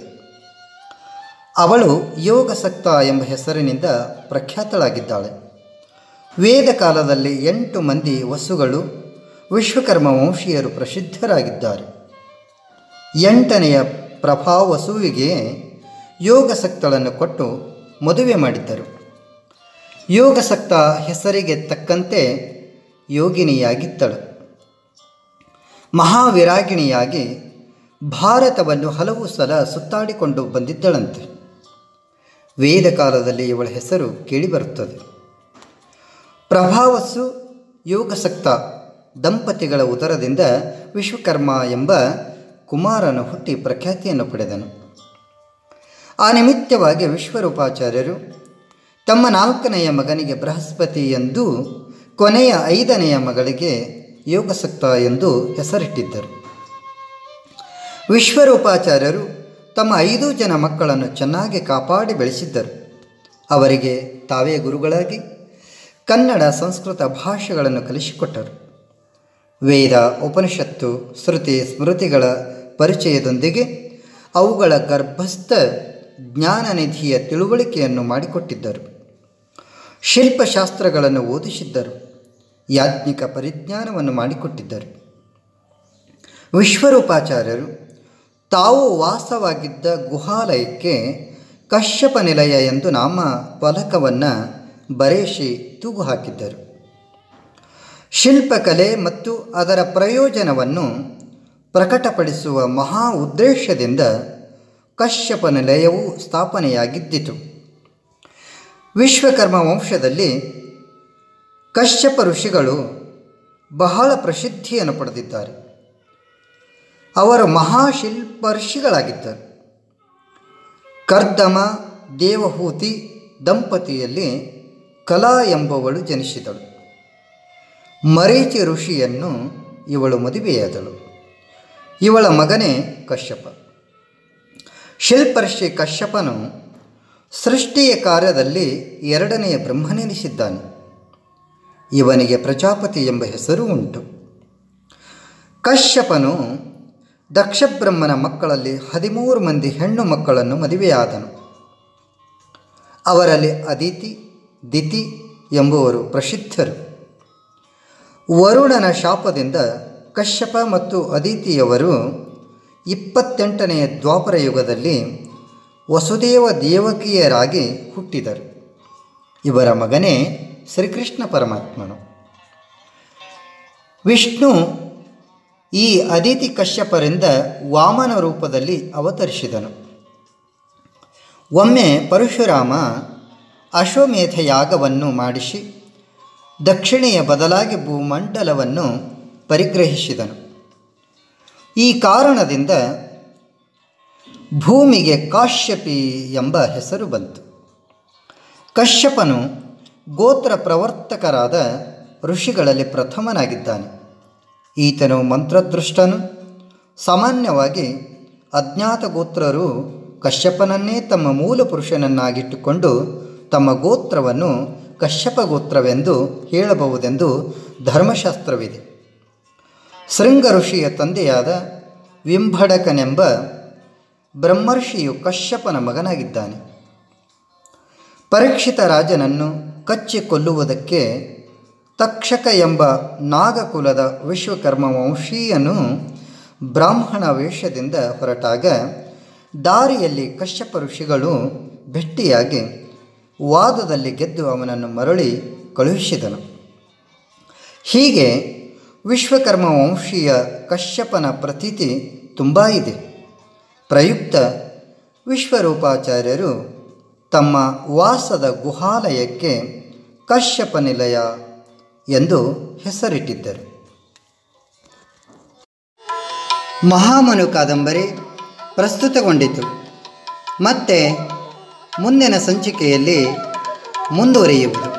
ಅವಳು ಯೋಗಸಕ್ತ ಎಂಬ ಹೆಸರಿನಿಂದ ಪ್ರಖ್ಯಾತಳಾಗಿದ್ದಾಳೆ. ವೇದ ಕಾಲದಲ್ಲಿ ಎಂಟು ಮಂದಿ ವಸುಗಳು ವಿಶ್ವಕರ್ಮ ವಂಶೀಯರು ಪ್ರಸಿದ್ಧರಾಗಿದ್ದಾರೆ. ಎಂಟನೆಯ ಪ್ರಭಾವಸುವಿಗೆ ಯೋಗಸಕ್ತಳನ್ನು ಕೊಟ್ಟು ಮದುವೆ ಮಾಡಿದ್ದರು. ಯೋಗಸಕ್ತ ಹೆಸರಿಗೆ ತಕ್ಕಂತೆ ಯೋಗಿನಿಯಾಗಿದ್ದಳು. ಮಹಾವಿರಾಗಿಣಿಯಾಗಿ ಭಾರತವನ್ನು ಹಲವು ಸಲ ಸುತ್ತಾಡಿಕೊಂಡು ಬಂದಿದ್ದಳಂತೆ. ವೇದ ಕಾಲದಲ್ಲಿ ಇವಳ ಹೆಸರು ಕೇಳಿಬರುತ್ತದೆ. ಪ್ರಭಾವಸ್ಸು ಯೋಗಸಕ್ತ ದಂಪತಿಗಳ ಉದರದಿಂದ ವಿಶ್ವಕರ್ಮ ಎಂಬ ಕುಮಾರನು ಹುಟ್ಟಿ ಪ್ರಖ್ಯಾತಿಯನ್ನು ಪಡೆದನು. ಆ ನಿಮಿತ್ತವಾಗಿ ವಿಶ್ವರೂಪಾಚಾರ್ಯರು ತಮ್ಮ ನಾಲ್ಕನೆಯ ಮಗನಿಗೆ ಬೃಹಸ್ಪತಿ ಎಂದು, ಕೊನೆಯ ಐದನೆಯ ಮಗಳಿಗೆ ಯೋಗಸಕ್ತ ಎಂದು ಹೆಸರಿಟ್ಟಿದ್ದರು. ವಿಶ್ವರೂಪಾಚಾರ್ಯರು ತಮ್ಮ ಐದು ಜನ ಮಕ್ಕಳನ್ನು ಚೆನ್ನಾಗಿ ಕಾಪಾಡಿ ಬೆಳೆಸಿದ್ದರು. ಅವರಿಗೆ ತಾವೇ ಗುರುಗಳಾಗಿ ಕನ್ನಡ ಸಂಸ್ಕೃತ ಭಾಷೆಗಳನ್ನು ಕಲಿಸಿಕೊಟ್ಟರು. ವೇದ, ಉಪನಿಷತ್ತು, ಶ್ರುತಿ, ಸ್ಮೃತಿಗಳ ಪರಿಚಯದೊಂದಿಗೆ ಅವುಗಳ ಗರ್ಭಸ್ಥ ಜ್ಞಾನನಿಧಿಯ ತಿಳುವಳಿಕೆಯನ್ನು ಮಾಡಿಕೊಟ್ಟಿದ್ದರು. ಶಿಲ್ಪಶಾಸ್ತ್ರಗಳನ್ನು ಓದಿಸಿದ್ದರು. ಯಾಜ್ಞಿಕ ಪರಿಜ್ಞಾನವನ್ನು ಮಾಡಿಕೊಟ್ಟಿದ್ದರು. ವಿಶ್ವರೂಪಾಚಾರ್ಯರು ತಾವು ವಾಸವಾಗಿದ್ದ ಗುಹಾಲಯಕ್ಕೆ ಕಶ್ಯಪ ನಿಲಯ ಎಂದು ನಾಮ ಫಲಕವನ್ನು ಬರೆಸಿ ತೂಗು ಹಾಕಿದ್ದರು. ಶಿಲ್ಪಕಲೆ ಮತ್ತು ಅದರ ಪ್ರಯೋಜನವನ್ನು ಪ್ರಕಟಪಡಿಸುವ ಮಹಾ ಉದ್ದೇಶದಿಂದ ಕಶ್ಯಪ ನಿಲಯವು ಸ್ಥಾಪನೆಯಾಗಿದ್ದಿತು. ವಿಶ್ವಕರ್ಮ ವಂಶದಲ್ಲಿ ಕಶ್ಯಪ ಋಷಿಗಳು ಬಹಳ ಪ್ರಸಿದ್ಧಿಯನ್ನು ಪಡೆದಿದ್ದಾರೆ. ಅವರು ಮಹಾಶಿಲ್ಪರ್ಷಿಗಳಾಗಿದ್ದರು. ಕರ್ದಮ ದೇವಹೂತಿ ದಂಪತಿಯಲ್ಲಿ ಕಲಾ ಎಂಬವಳು ಜನಿಸಿದಳು. ಮರೀಚಿ ಋಷಿಯನ್ನು ಇವಳು ಮದುವೆಯಾದಳು. ಇವಳ ಮಗನೇ ಕಶ್ಯಪ. ಶಿಲ್ಪರ್ಷಿ ಕಶ್ಯಪನು ಸೃಷ್ಟಿಯ ಕಾರ್ಯದಲ್ಲಿ ಎರಡನೆಯ ಬ್ರಹ್ಮನೆನಿಸಿದ್ದಾನೆ. ಇವನಿಗೆ ಪ್ರಜಾಪತಿ ಎಂಬ ಹೆಸರು ಉಂಟು. ಕಶ್ಯಪನು ದಕ್ಷಬ್ರಹ್ಮನ ಮಕ್ಕಳಲ್ಲಿ ಹದಿಮೂರು ಮಂದಿ ಹೆಣ್ಣು ಮಕ್ಕಳನ್ನು ಮದುವೆಯಾದನು. ಅವರಲ್ಲಿ ಅದಿತಿ, ದಿತಿ ಎಂಬುವರು ಪ್ರಸಿದ್ಧರು. ವರುಣನ ಶಾಪದಿಂದ ಕಶ್ಯಪ ಮತ್ತು ಅದಿತಿಯವರು ಇಪ್ಪತ್ತೆಂಟನೆಯ ದ್ವಾಪರ ಯುಗದಲ್ಲಿ ವಸುದೇವ ದೇವಕಿಯರಾಗಿ ಹುಟ್ಟಿದರು. ಇವರ ಮಗನೇ ಶ್ರೀಕೃಷ್ಣ ಪರಮಾತ್ಮನು. ವಿಷ್ಣು ಈ ಅದಿತಿ ಕಶ್ಯಪರಿಂದ ವಾಮನ ರೂಪದಲ್ಲಿ ಅವತರಿಸಿದನು. ಒಮ್ಮೆ ಪರಶುರಾಮ ಅಶ್ವಮೇಧ ಯಾಗವನ್ನು ಮಾಡಿಸಿ ದಕ್ಷಿಣೆಯ ಬದಲಾಗಿ ಭೂಮಂಡಲವನ್ನು ಪರಿಗ್ರಹಿಸಿದನು. ಈ ಕಾರಣದಿಂದ ಭೂಮಿಗೆ ಕಾಶ್ಯಪಿ ಎಂಬ ಹೆಸರು ಬಂತು. ಕಶ್ಯಪನು ಗೋತ್ರ ಪ್ರವರ್ತಕರಾದ ಋಷಿಗಳಲ್ಲಿ ಪ್ರಥಮನಾಗಿದ್ದಾನೆ. ಈತನು ಮಂತ್ರದೃಷ್ಟನು. ಸಾಮಾನ್ಯವಾಗಿ ಅಜ್ಞಾತ ಗೋತ್ರರು ಕಶ್ಯಪನನ್ನೇ ತಮ್ಮ ಮೂಲ ಪುರುಷನನ್ನಾಗಿಟ್ಟುಕೊಂಡು ತಮ್ಮ ಗೋತ್ರವನ್ನು ಕಶ್ಯಪ ಗೋತ್ರವೆಂದು ಹೇಳಬಹುದೆಂದು ಧರ್ಮಶಾಸ್ತ್ರವಿದೆ. ಶೃಂಗ ಋಷಿಯ ತಂದೆಯಾದ ವಿಂಭಡಕನೆಂಬ ಬ್ರಹ್ಮರ್ಷಿಯು ಕಶ್ಯಪನ ಮಗನಾಗಿದ್ದಾನೆ. ಪರೀಕ್ಷಿತ ರಾಜನನ್ನು ಕಚ್ಚಿ ಕೊಲ್ಲುವುದಕ್ಕೆ ತಕ್ಷಕ ಎಂಬ ನಾಗಕುಲದ ವಿಶ್ವಕರ್ಮ ವಂಶೀಯನು ಬ್ರಾಹ್ಮಣ ವೇಷದಿಂದ ಹೊರಟಾಗ ದಾರಿಯಲ್ಲಿ ಕಶ್ಯಪ ಋಷಿಗಳು ಭೆಟ್ಟಿಯಾಗಿ ವಾದದಲ್ಲಿ ಗೆದ್ದು ಅವನನ್ನು ಮರಳಿ ಕಳುಹಿಸಿದನು. ಹೀಗೆ ವಿಶ್ವಕರ್ಮ ವಂಶೀಯ ಕಶ್ಯಪನ ಪ್ರತೀತಿ ತುಂಬ ಇದೆ. ಪ್ರಯುಕ್ತ ವಿಶ್ವರೂಪಾಚಾರ್ಯರು ತಮ್ಮ ವಾಸದ ಗುಹಾಲಯಕ್ಕೆ ಕಶ್ಯಪ ನಿಲಯ ಎಂದು ಹೆಸರಿಟ್ಟಿದ್ದರು. ಮಹಾಮನು ಕಾದಂಬರಿ ಪ್ರಸ್ತುತಗೊಂಡಿತು. ಮತ್ತೆ ಮುಂದಿನ ಸಂಚಿಕೆಯಲ್ಲಿ ಮುಂದುವರಿಯುವುದು.